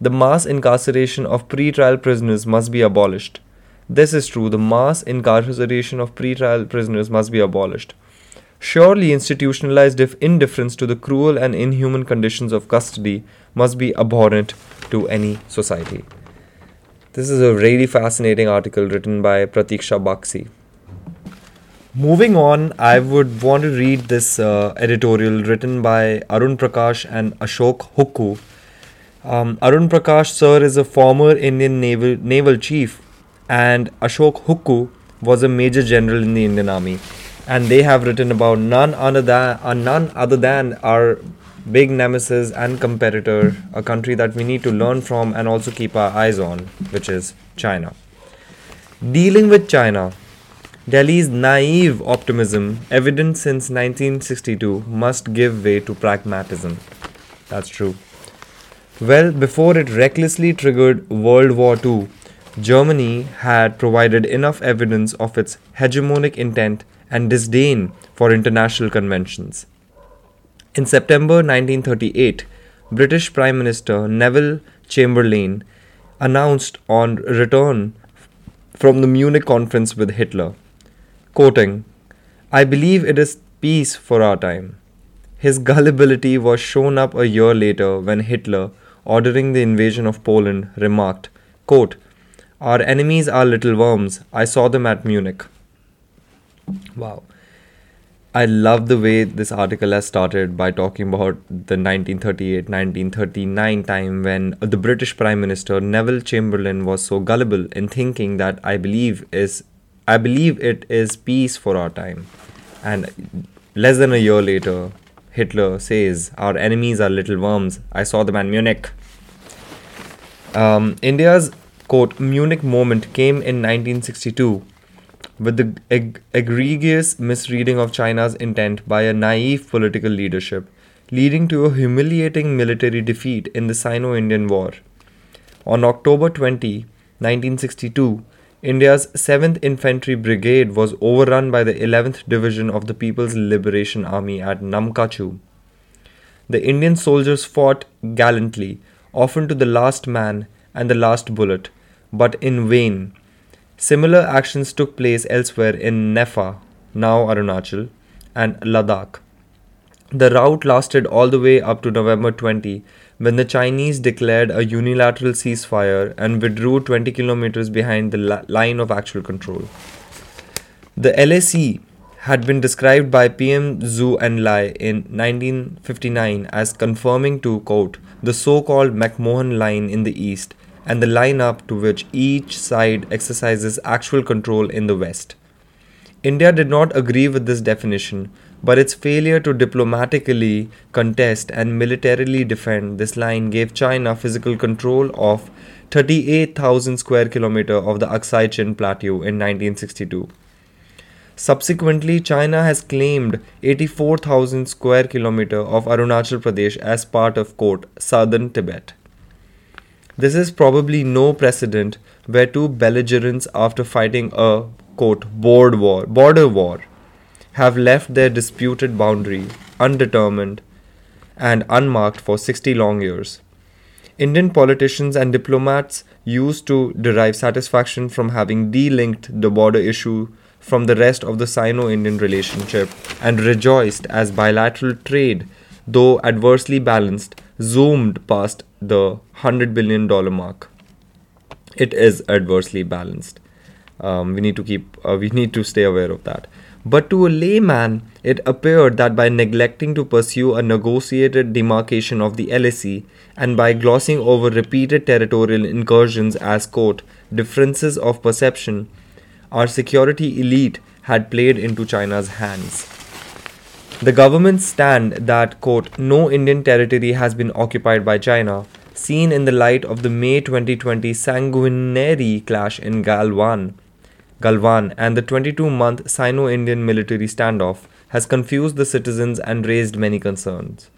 The mass incarceration of pre-trial prisoners must be abolished. This is true, the mass incarceration of pre-trial prisoners must be abolished. Surely institutionalized indifference to the cruel and inhuman conditions of custody must be abhorrent to any society. This is a really fascinating article written by Pratiksha Baxi. Moving on, I would want to read this uh, editorial written by Arun Prakash and Ashok Hukku. Um, Arun Prakash, sir, is a former Indian naval, naval chief and Ashok Hukku was a major general in the Indian Army. And they have written about none other than, uh, none other than our big nemesis and competitor, a country that we need to learn from and also keep our eyes on, which is China. Dealing with China, Delhi's naive optimism, evident since nineteen sixty-two, must give way to pragmatism. That's true. Well, before it recklessly triggered World War Two, Germany had provided enough evidence of its hegemonic intent and disdain for international conventions. In September nineteen thirty-eight, British Prime Minister Neville Chamberlain announced on return from the Munich conference with Hitler, quoting, "I believe it is peace for our time." His gullibility was shown up a year later when Hitler, ordering the invasion of Poland, remarked, quote, "Our enemies are little worms. I saw them at Munich." Wow. I love the way this article has started by talking about the nineteen thirty-eight nineteen thirty-nine time when the British Prime Minister Neville Chamberlain was so gullible in thinking that I believe is I believe it is peace for our time. And less than a year later, Hitler says, "Our enemies are little worms. I saw them at Munich." Um, India's, quote, Munich moment came in nineteen sixty-two. With the ag- egregious misreading of China's intent by a naive political leadership, leading to a humiliating military defeat in the Sino-Indian War. On October twentieth, nineteen sixty-two, India's seventh Infantry Brigade was overrun by the eleventh Division of the People's Liberation Army at Namkachu. The Indian soldiers fought gallantly, often to the last man and the last bullet, but in vain. Similar actions took place elsewhere in Nefa, now Arunachal, and Ladakh. The rout lasted all the way up to November twentieth, when the Chinese declared a unilateral ceasefire and withdrew twenty kilometers behind the la- line of actual control. The L I C had been described by P M Zhu Enlai in nineteen fifty-nine as conforming to, quote, the so-called McMahon Line in the east, and the line up to which each side exercises actual control in the West. India did not agree with this definition, but its failure to diplomatically contest and militarily defend this line gave China physical control of thirty-eight thousand square kilometers of the Aksai Chin plateau in nineteen sixty-two. Subsequently, China has claimed eighty-four thousand square kilometers of Arunachal Pradesh as part of, quote, southern Tibet. This is probably no precedent where two belligerents after fighting a, quote, border war, border war have left their disputed boundary undetermined and unmarked for sixty long years. Indian politicians and diplomats used to derive satisfaction from having delinked the border issue from the rest of the Sino-Indian relationship and rejoiced as bilateral trade, though adversely balanced, zoomed past the one hundred billion dollars mark. It is adversely balanced. Um, we need to keep, uh, we need to stay aware of that. But to a layman, it appeared that by neglecting to pursue a negotiated demarcation of the L I C and by glossing over repeated territorial incursions as, quote, differences of perception, our security elite had played into China's hands. The government's stand that, quote, no Indian territory has been occupied by China, seen in the light of the May twenty twenty sanguinary clash in Galwan, Galwan and the twenty-two month Sino-Indian military standoff, has confused the citizens and raised many concerns.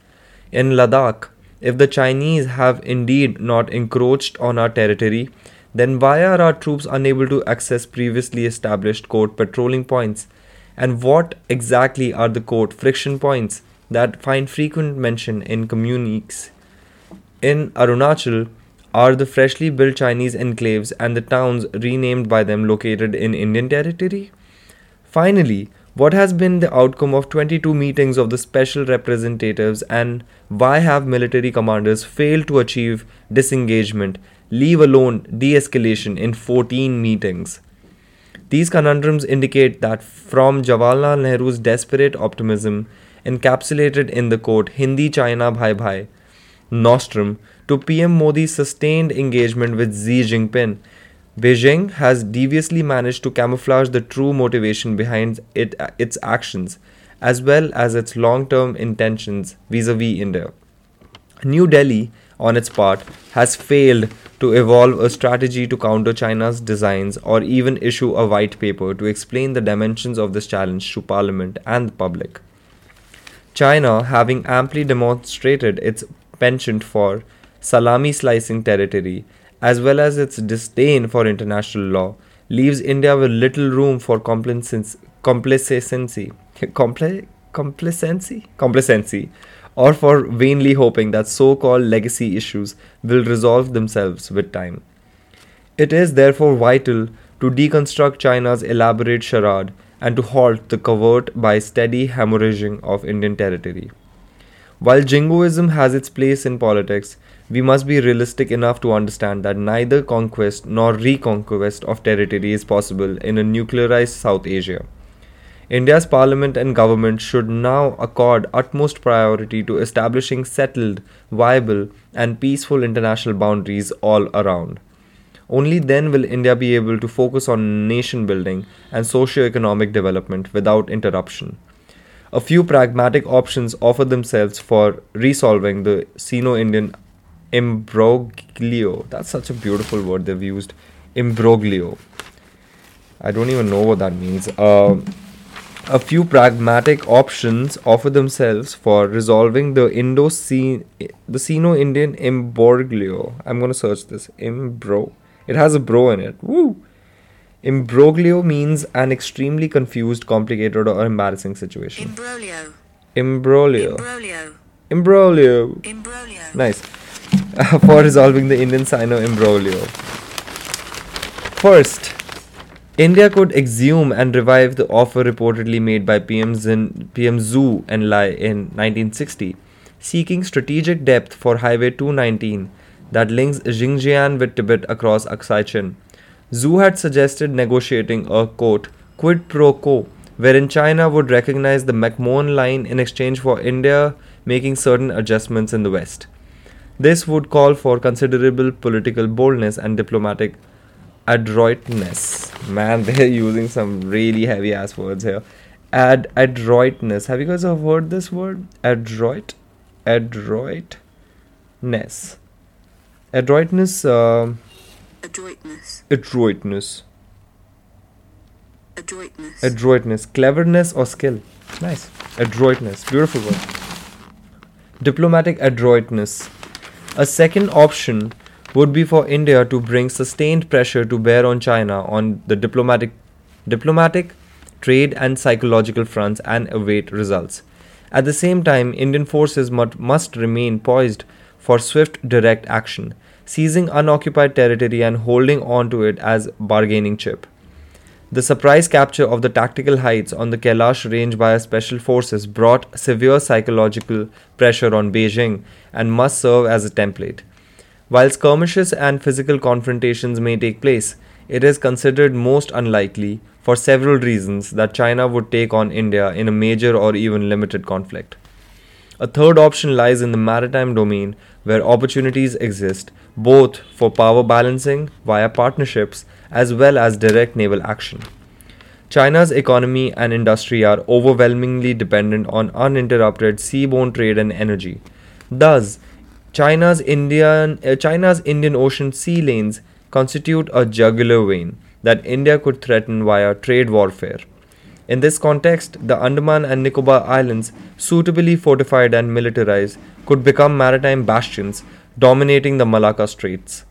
In Ladakh, if the Chinese have indeed not encroached on our territory, then why are our troops unable to access previously established, quote, patrolling points? And what exactly are the, quote, friction points that find frequent mention in communiques? In Arunachal, are the freshly built Chinese enclaves and the towns renamed by them located in Indian territory? Finally, what has been the outcome of twenty-two meetings of the special representatives, and why have military commanders failed to achieve disengagement, leave alone de-escalation, in fourteen meetings? These conundrums indicate that from Jawaharlal Nehru's desperate optimism, encapsulated in the, quote, Hindi China Bhai Bhai nostrum, to P M Modi's sustained engagement with Xi Jinping, Beijing has deviously managed to camouflage the true motivation behind it, its actions, as well as its long-term intentions vis-a-vis India. New Delhi, on its part, has failed to evolve a strategy to counter China's designs or even issue a white paper to explain the dimensions of this challenge to Parliament and the public. China, having amply demonstrated its penchant for salami-slicing territory, as well as its disdain for international law, leaves India with little room for complacency, complacency, compl- complacency? complacency, or for vainly hoping that so-called legacy issues will resolve themselves with time. It is therefore vital to deconstruct China's elaborate charade and to halt the covert by steady hemorrhaging of Indian territory. While jingoism has its place in politics, we must be realistic enough to understand that neither conquest nor reconquest of territory is possible in a nuclearized South Asia. India's parliament and government should now accord utmost priority to establishing settled, viable, and peaceful international boundaries all around. Only then will India be able to focus on nation building and socio-economic development without interruption. A few pragmatic options offer themselves for resolving the Sino-Indian imbroglio. That's such a beautiful word they've used. Imbroglio. I don't even know what that means. Uh, a few pragmatic options offer themselves for resolving the Indo the Sino-Indian imbroglio. I'm going to search this. Imbro. It has a bro in it. Woo! Imbroglio means an extremely confused, complicated, or embarrassing situation. Imbroglio. Imbroglio. Imbroglio. Imbroglio. Imbroglio. Nice. Uh, for resolving the Indian-Sino imbroglio. First, India could exhume and revive the offer reportedly made by P M Zin, P M Zhu and Lai in nineteen sixty, seeking strategic depth for Highway two nineteen that links Xinjiang with Tibet across Aksai Chin. Zhu had suggested negotiating a, quote, quid pro quo, wherein China would recognize the McMahon line in exchange for India making certain adjustments in the West. This would call for considerable political boldness and diplomatic adroitness. Man, they're using some really heavy-ass words here. Ad adroitness. Have you guys ever heard this word? Adroit? Adroitness. Adroitness, uh... Adroitness. Adroitness. Adroitness. Adroitness. Cleverness or skill. Nice. Adroitness. Beautiful word. Diplomatic adroitness. A second option would be for India to bring sustained pressure to bear on China on the diplomatic, diplomatic, trade and psychological fronts and await results. At the same time, Indian forces must, must remain poised for swift direct action, seizing unoccupied territory and holding on to it as bargaining chip. The surprise capture of the tactical heights on the Kailash range by special forces brought severe psychological pressure on Beijing and must serve as a template. While skirmishes and physical confrontations may take place, it is considered most unlikely, for several reasons, that China would take on India in a major or even limited conflict. A third option lies in the maritime domain, where opportunities exist, both for power balancing via partnerships as well as direct naval action. China's economy and industry are overwhelmingly dependent on uninterrupted seaborne trade and energy. Thus, China's Indian, uh, China's Indian Ocean sea lanes constitute a jugular vein that India could threaten via trade warfare. In this context, the Andaman and Nicobar Islands, suitably fortified and militarized, could become maritime bastions, dominating the Malacca Straits.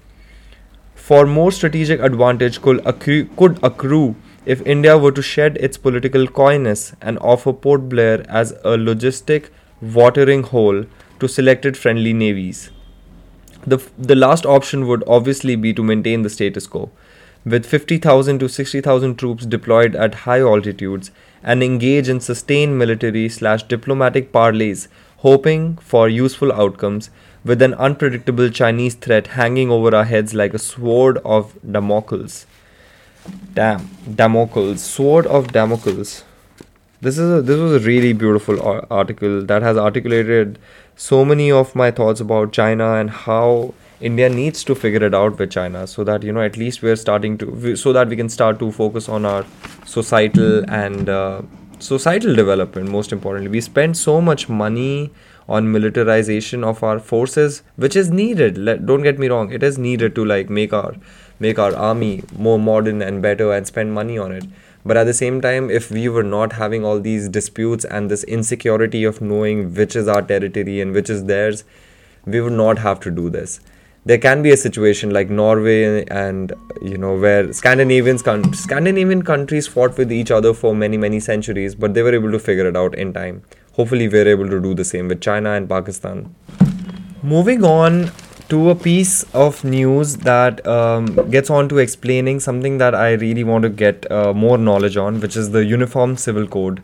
For more strategic advantage could accrue, could accrue if India were to shed its political coyness and offer Port Blair as a logistic watering hole to selected friendly navies. The, the last option would obviously be to maintain the status quo, with fifty thousand to sixty thousand troops deployed at high altitudes, and engage in sustained military slash diplomatic parleys, hoping for useful outcomes, with an unpredictable Chinese threat hanging over our heads like a sword of Damocles. Damn, Damocles, sword of Damocles. This is a, this was a really beautiful article that has articulated so many of my thoughts about China and how India needs to figure it out with China, so that, you know, at least we're starting to, so that we can start to focus on our societal and uh, societal development. Most importantly, we spend so much money on militarization of our forces, which is needed. Let, don't get me wrong, it is needed to like make our make our army more modern and better and spend money on it. But at the same time, if we were not having all these disputes and this insecurity of knowing which is our territory and which is theirs, we would not have to do this. There can be a situation like Norway and, you know, where Scandinavians con- Scandinavian countries fought with each other for many, many centuries, but they were able to figure it out in time. Hopefully, we're able to do the same with China and Pakistan. Moving on to a piece of news that um, gets on to explaining something that I really want to get uh, more knowledge on, which is the Uniform Civil Code.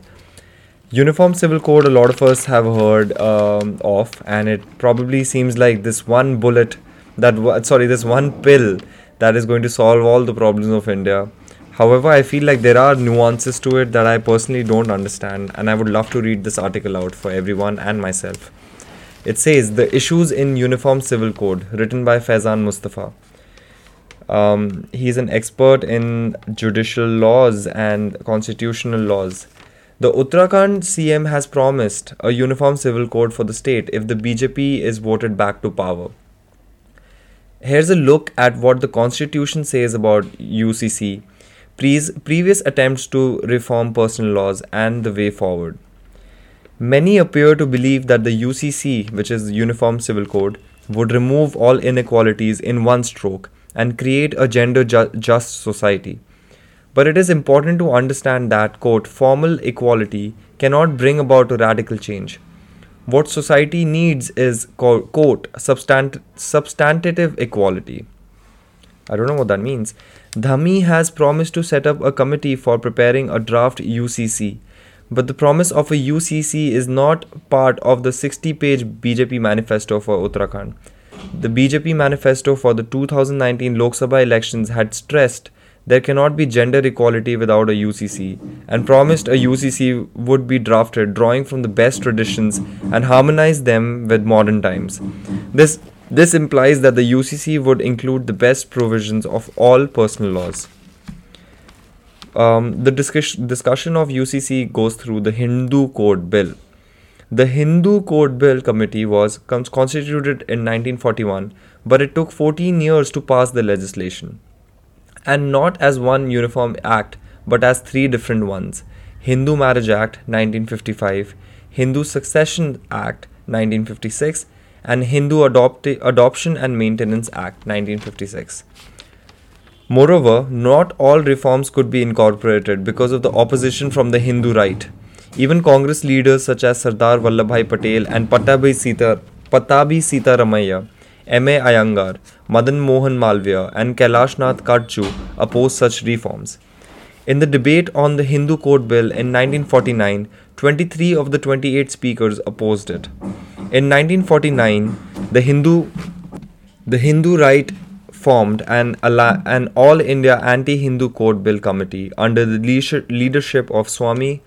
Uniform Civil Code, a lot of us have heard um, of, and it probably seems like this one bullet that w- sorry, this one pill that is going to solve all the problems of India. However, I feel like there are nuances to it that I personally don't understand, and I would love to read this article out for everyone and myself. It says, "The Issues in Uniform Civil Code," written by Faizan Mustafa. Um, he is an expert in judicial laws and constitutional laws. The Uttarakhand C M has promised a uniform civil code for the state if the B J P is voted back to power. Here's a look at what the constitution says about U C C. Previous attempts to reform personal laws and the way forward. Many appear to believe that the U C C, which is the Uniform Civil Code, would remove all inequalities in one stroke and create a gender ju- just society. But it is important to understand that, quote, formal equality cannot bring about a radical change. What society needs is, quote, substant- substantive equality. I don't know what that means. Dhami has promised to set up a committee for preparing a draft U C C, but the promise of a U C C is not part of the sixty-page B J P manifesto for Uttarakhand. The B J P manifesto for the two thousand nineteen Lok Sabha elections had stressed there cannot be gender equality without a U C C, and promised a U C C would be drafted drawing from the best traditions and harmonize them with modern times. This This implies that the U C C would include the best provisions of all personal laws. Um, the discuss- discussion of U C C goes through the Hindu Code Bill. The Hindu Code Bill Committee was cons- constituted in nineteen forty-one, but it took fourteen years to pass the legislation. And not as one uniform act, but as three different ones. Hindu Marriage Act nineteen fifty-five, Hindu Succession Act nineteen fifty-six, and Hindu Adopti- Adoption and Maintenance Act nineteen fifty-six. Moreover, not all reforms could be incorporated because of the opposition from the Hindu right. Even Congress leaders such as Sardar Vallabhbhai Patel and Pattabhi Sita- Pattabhi Sitaramayya, M A. Iyengar, Madan Mohan Malviya and Kailashnath Kadchu opposed such reforms. In the debate on the Hindu Code Bill in nineteen forty-nine, twenty-three of the twenty-eight speakers opposed it. In nineteen forty-nine, the Hindu the Hindu right formed an, an all-India anti-Hindu Code Bill committee under the leadership of Swami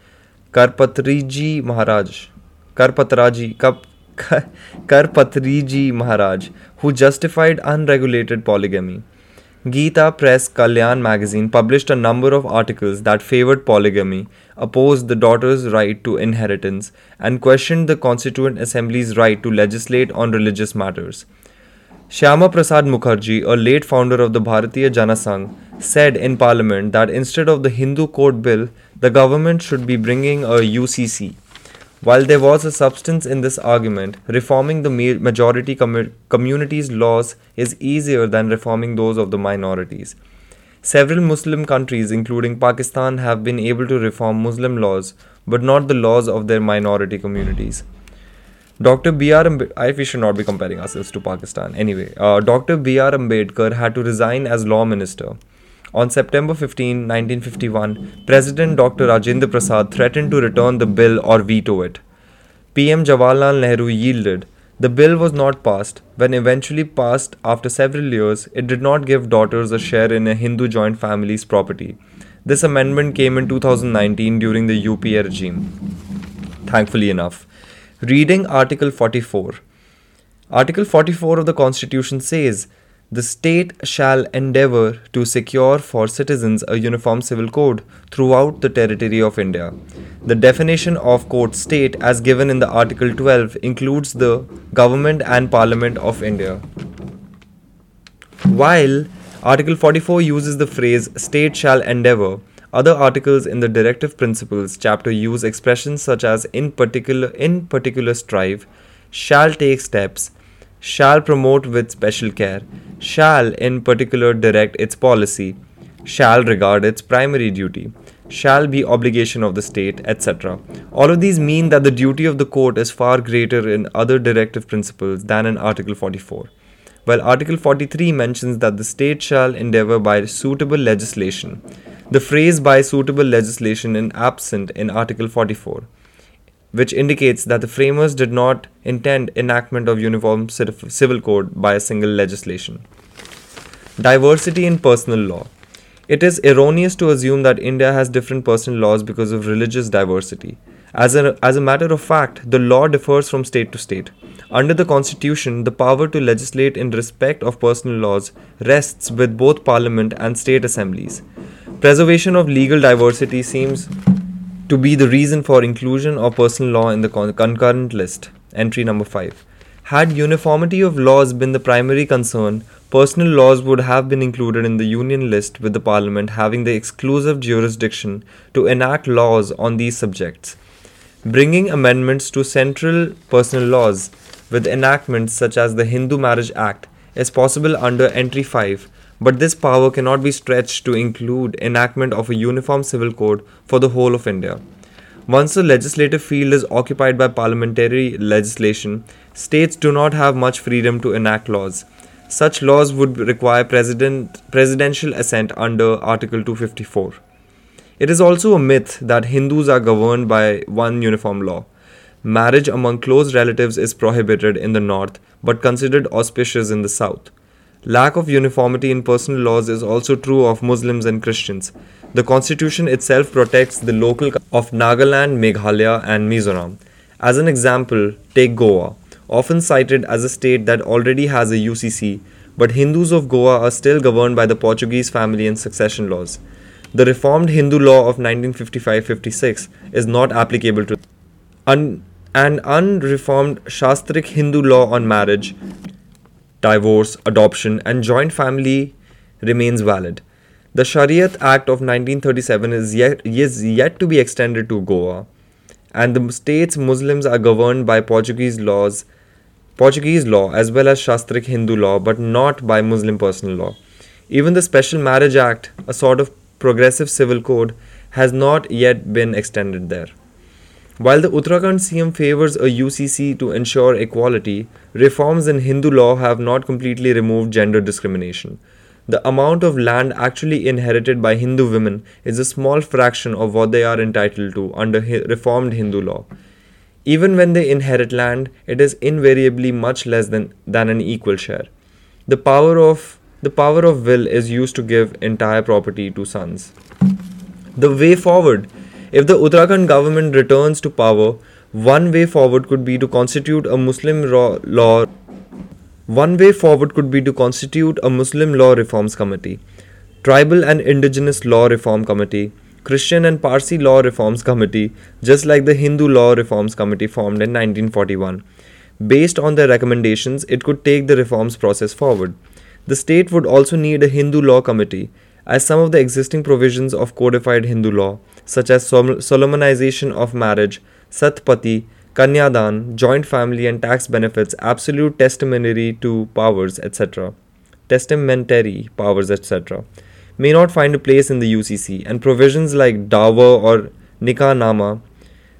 Karpatriji Maharaj, Karpatraji, Kap, Karpatriji Maharaj, who justified unregulated polygamy. Gita Press Kalyan magazine published a number of articles that favored polygamy, opposed the daughter's right to inheritance, and questioned the Constituent Assembly's right to legislate on religious matters. Shyama Prasad Mukherjee, a late founder of the Bharatiya Janasangh, said in Parliament that instead of the Hindu Code Bill, the government should be bringing a U C C. While there was a substance in this argument, reforming the ma- majority com- community's laws is easier than reforming those of the minorities. Several Muslim countries, including Pakistan, have been able to reform Muslim laws, but not the laws of their minority communities. Doctor B R Ambe- I, we should not be comparing ourselves to Pakistan. Anyway, uh, Doctor B R Ambedkar had to resign as law minister. On September fifteenth, nineteen fifty-one, President Doctor Rajendra Prasad threatened to return the bill or veto it. P M Jawaharlal Nehru yielded. The bill was not passed. When eventually passed after several years, it did not give daughters a share in a Hindu joint family's property. This amendment came in two thousand nineteen during the U P A regime. Thankfully enough. Reading Article forty-four. Article forty-four of the Constitution says, "The state shall endeavour to secure for citizens a uniform civil code throughout the territory of India." The definition of quote state as given in the Article twelve includes the Government and Parliament of India. While Article forty-four uses the phrase state shall endeavour, other articles in the Directive Principles chapter use expressions such as in particular, in particular strive, shall take steps, shall promote with special care, shall in particular direct its policy, shall regard its primary duty, shall be obligation of the state, et cetera. All of these mean that the duty of the court is far greater in other directive principles than in Article forty-four, while Article forty-three mentions that the state shall endeavour by suitable legislation. The phrase by suitable legislation is absent in Article forty-four. Which indicates that the framers did not intend enactment of uniform civil code by a single legislation. Diversity in personal law. It is erroneous to assume that India has different personal laws because of religious diversity. As a, as a matter of fact, the law differs from state to state. Under the Constitution, the power to legislate in respect of personal laws rests with both Parliament and state assemblies. Preservation of legal diversity seems to be the reason for inclusion of personal law in the con- concurrent list, entry number five. Had uniformity of laws been the primary concern, personal laws would have been included in the union list with the Parliament having the exclusive jurisdiction to enact laws on these subjects. Bringing amendments to central personal laws with enactments such as the Hindu Marriage Act is possible under entry five, but this power cannot be stretched to include enactment of a uniform civil code for the whole of India. Once the legislative field is occupied by parliamentary legislation, states do not have much freedom to enact laws. Such laws would require president, presidential assent under Article two fifty-four. It is also a myth that Hindus are governed by one uniform law. Marriage among close relatives is prohibited in the north but considered auspicious in the south. Lack of uniformity in personal laws is also true of Muslims and Christians. The constitution itself protects the local of Nagaland, Meghalaya and Mizoram. As an example, take Goa, often cited as a state that already has a U C C, but Hindus of Goa are still governed by the Portuguese family and succession laws. The reformed Hindu law of nineteen fifty-five fifty-six is not applicable to un- an unreformed Shastric Hindu law on marriage, divorce, adoption, and joint family remains valid. The Shariat Act of nineteen thirty-seven is yet, is yet to be extended to Goa, and the state's Muslims are governed by Portuguese laws, Portuguese law as well as Shastric Hindu law, but not by Muslim personal law. Even the Special Marriage Act, a sort of progressive civil code, has not yet been extended there. While the Uttarakhand C M favours a U C C to ensure equality, reforms in Hindu law have not completely removed gender discrimination. The amount of land actually inherited by Hindu women is a small fraction of what they are entitled to under reformed Hindu law. Even when they inherit land, it is invariably much less than, than an equal share. The power of, the power of will is used to give entire property to sons. The way forward. If the Uttarakhand government returns to power, one way forward could be to constitute a Muslim law. One way forward could be to constitute a Muslim law reforms committee, tribal and indigenous law reform committee, Christian and Parsi law reforms committee, just like the Hindu law reforms committee formed in nineteen forty-one. Based on their recommendations, it could take the reforms process forward. The state would also need a Hindu law committee, as some of the existing provisions of codified Hindu law, such as solemnization of marriage, satpati, kanyadan, joint family and tax benefits, absolute testamentary to powers, etc., testamentary powers, et cetera, may not find a place in the U C C, and provisions like dawa or nikah nama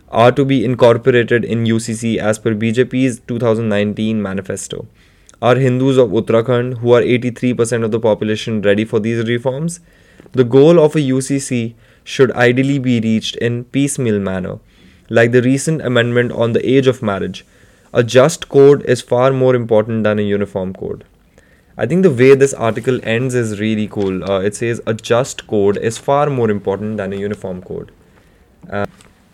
are to be incorporated in U C C as per B J P's two thousand nineteen manifesto. Are Hindus of Uttarakhand, who are eighty-three percent of the population, ready for these reforms? The goal of a U C C should ideally be reached in piecemeal manner, like the recent amendment on the age of marriage. A just code is far more important than a uniform code. I think the way this article ends is really cool. Uh, it says a just code is far more important than a uniform code. Uh,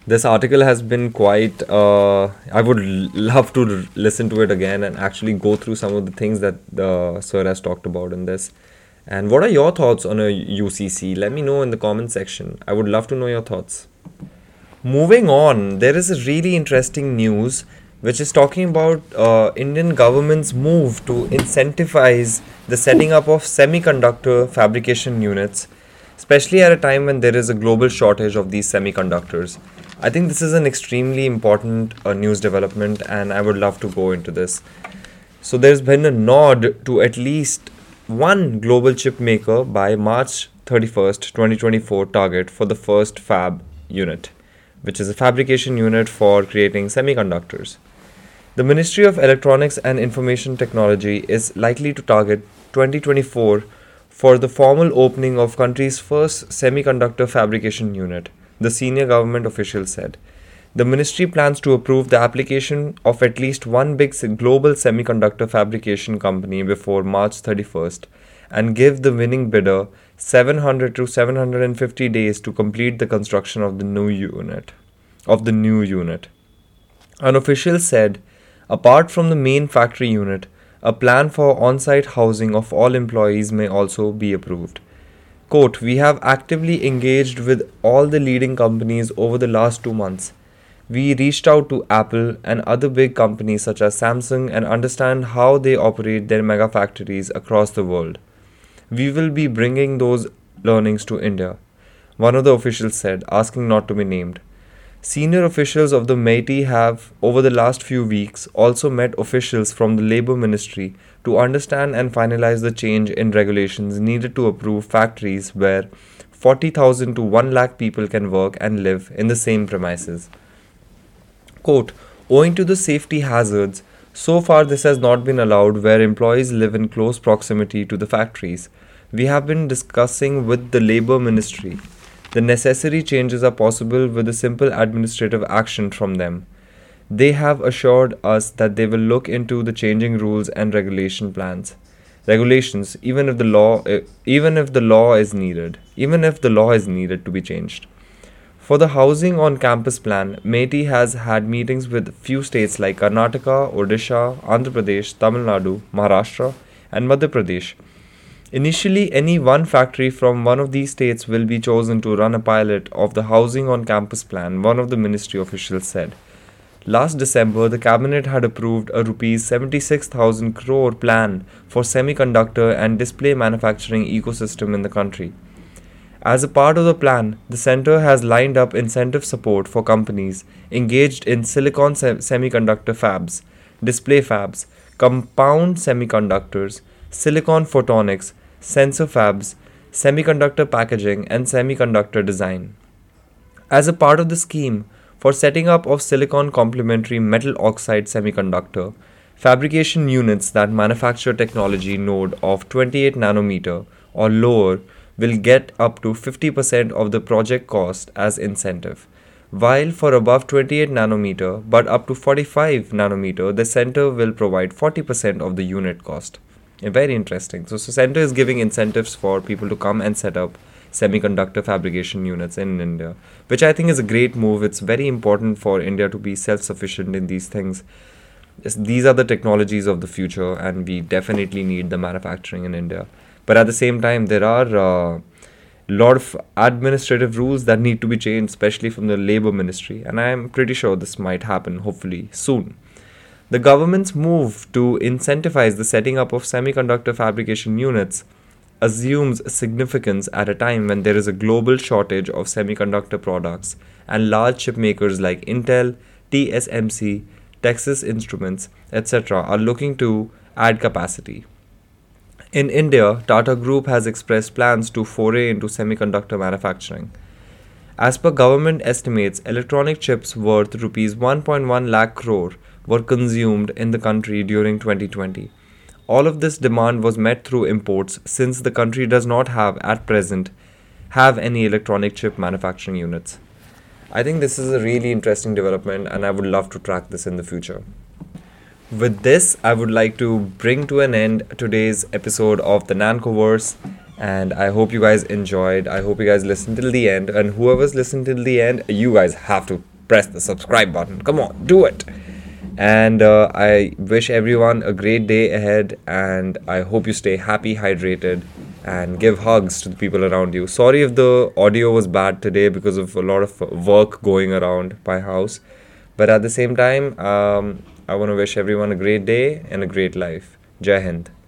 This article has been quite, uh, I would love to r- listen to it again and actually go through some of the things that the sir has talked about in this. And what are your thoughts on a U C C? Let me know in the comment section. I would love to know your thoughts. Moving on, there is a really interesting news which is talking about uh, Indian government's move to incentivize the setting up of semiconductor fabrication units, especially at a time when there is a global shortage of these semiconductors. I think this is an extremely important uh, news development, and I would love to go into this. So there's been a nod to at least one global chip maker by March thirty-first, twenty twenty-four target for the first fab unit, which is a fabrication unit for creating semiconductors. The Ministry of Electronics and Information Technology is likely to target twenty twenty-four for the formal opening of country's first semiconductor fabrication unit, the senior government official said. The ministry plans to approve the application of at least one big global semiconductor fabrication company before March thirty-first and give the winning bidder seven hundred to seven hundred fifty days to complete the construction of the new unit. Of the new unit. An official said, apart from the main factory unit, a plan for on-site housing of all employees may also be approved. Quote, we have actively engaged with all the leading companies over the last two months. We reached out to Apple and other big companies such as Samsung and understand how they operate their mega factories across the world. We will be bringing those learnings to India, one of the officials said, asking not to be named. Senior officials of the MeitY have, over the last few weeks, also met officials from the Labour Ministry to understand and finalize the change in regulations needed to approve factories where forty thousand to one lakh people can work and live in the same premises. Quote, owing to the safety hazards, so far this has not been allowed where employees live in close proximity to the factories. We have been discussing with the Labour Ministry. The necessary changes are possible with a simple administrative action from them. They have assured us that they will look into the changing rules and regulation plans, regulations, even if the law, even if the law is needed, even if the law is needed to be changed. For the housing on campus plan, MeitY has had meetings with few states like Karnataka, Odisha, Andhra Pradesh, Tamil Nadu, Maharashtra, and Madhya Pradesh. Initially, any one factory from one of these states will be chosen to run a pilot of the housing on campus plan, one of the ministry officials said. Last December, the cabinet had approved a rupees seventy-six thousand crore plan for semiconductor and display manufacturing ecosystem in the country. As a part of the plan, the center has lined up incentive support for companies engaged in silicon se- semiconductor fabs, display fabs, compound semiconductors, silicon photonics, sensor fabs, semiconductor packaging, and semiconductor design. As a part of the scheme for setting up of silicon complementary metal oxide semiconductor fabrication units that manufacture technology node of twenty-eight nanometer or lower will get up to fifty percent of the project cost as incentive, while for above twenty-eight nanometer but up to forty-five nanometer, the center will provide forty percent of the unit cost. Very interesting. So, so center is giving incentives for people to come and set up semiconductor fabrication units in India, which I think is a great move. It's very important for India to be self-sufficient in these things. It's, these are the technologies of the future, and we definitely need the manufacturing in India. But at the same time, there are a uh, lot of administrative rules that need to be changed, especially from the Labour Ministry. And I'm pretty sure this might happen, hopefully, soon. The government's move to incentivize the setting up of semiconductor fabrication units assumes significance at a time when there is a global shortage of semiconductor products and large chip makers like Intel, T S M C, Texas Instruments, et cetera are looking to add capacity. In India, Tata Group has expressed plans to foray into semiconductor manufacturing. As per government estimates, electronic chips worth rupees one point one lakh crore were consumed in the country during twenty twenty. All of this demand was met through imports since the country does not have, at present, have any electronic chip manufacturing units. I think this is a really interesting development, and I would love to track this in the future. With this, I would like to bring to an end today's episode of the NancoVerse, and I hope you guys enjoyed. I hope you guys listened till the end, and whoever's listened till the end, you guys have to press the subscribe button. Come on, do it. And uh, I wish everyone a great day ahead, and I hope you stay happy, hydrated, and give hugs to the people around you. Sorry if the audio was bad today because of a lot of work going around my house. But at the same time, um, I want to wish everyone a great day and a great life. Jai Hind.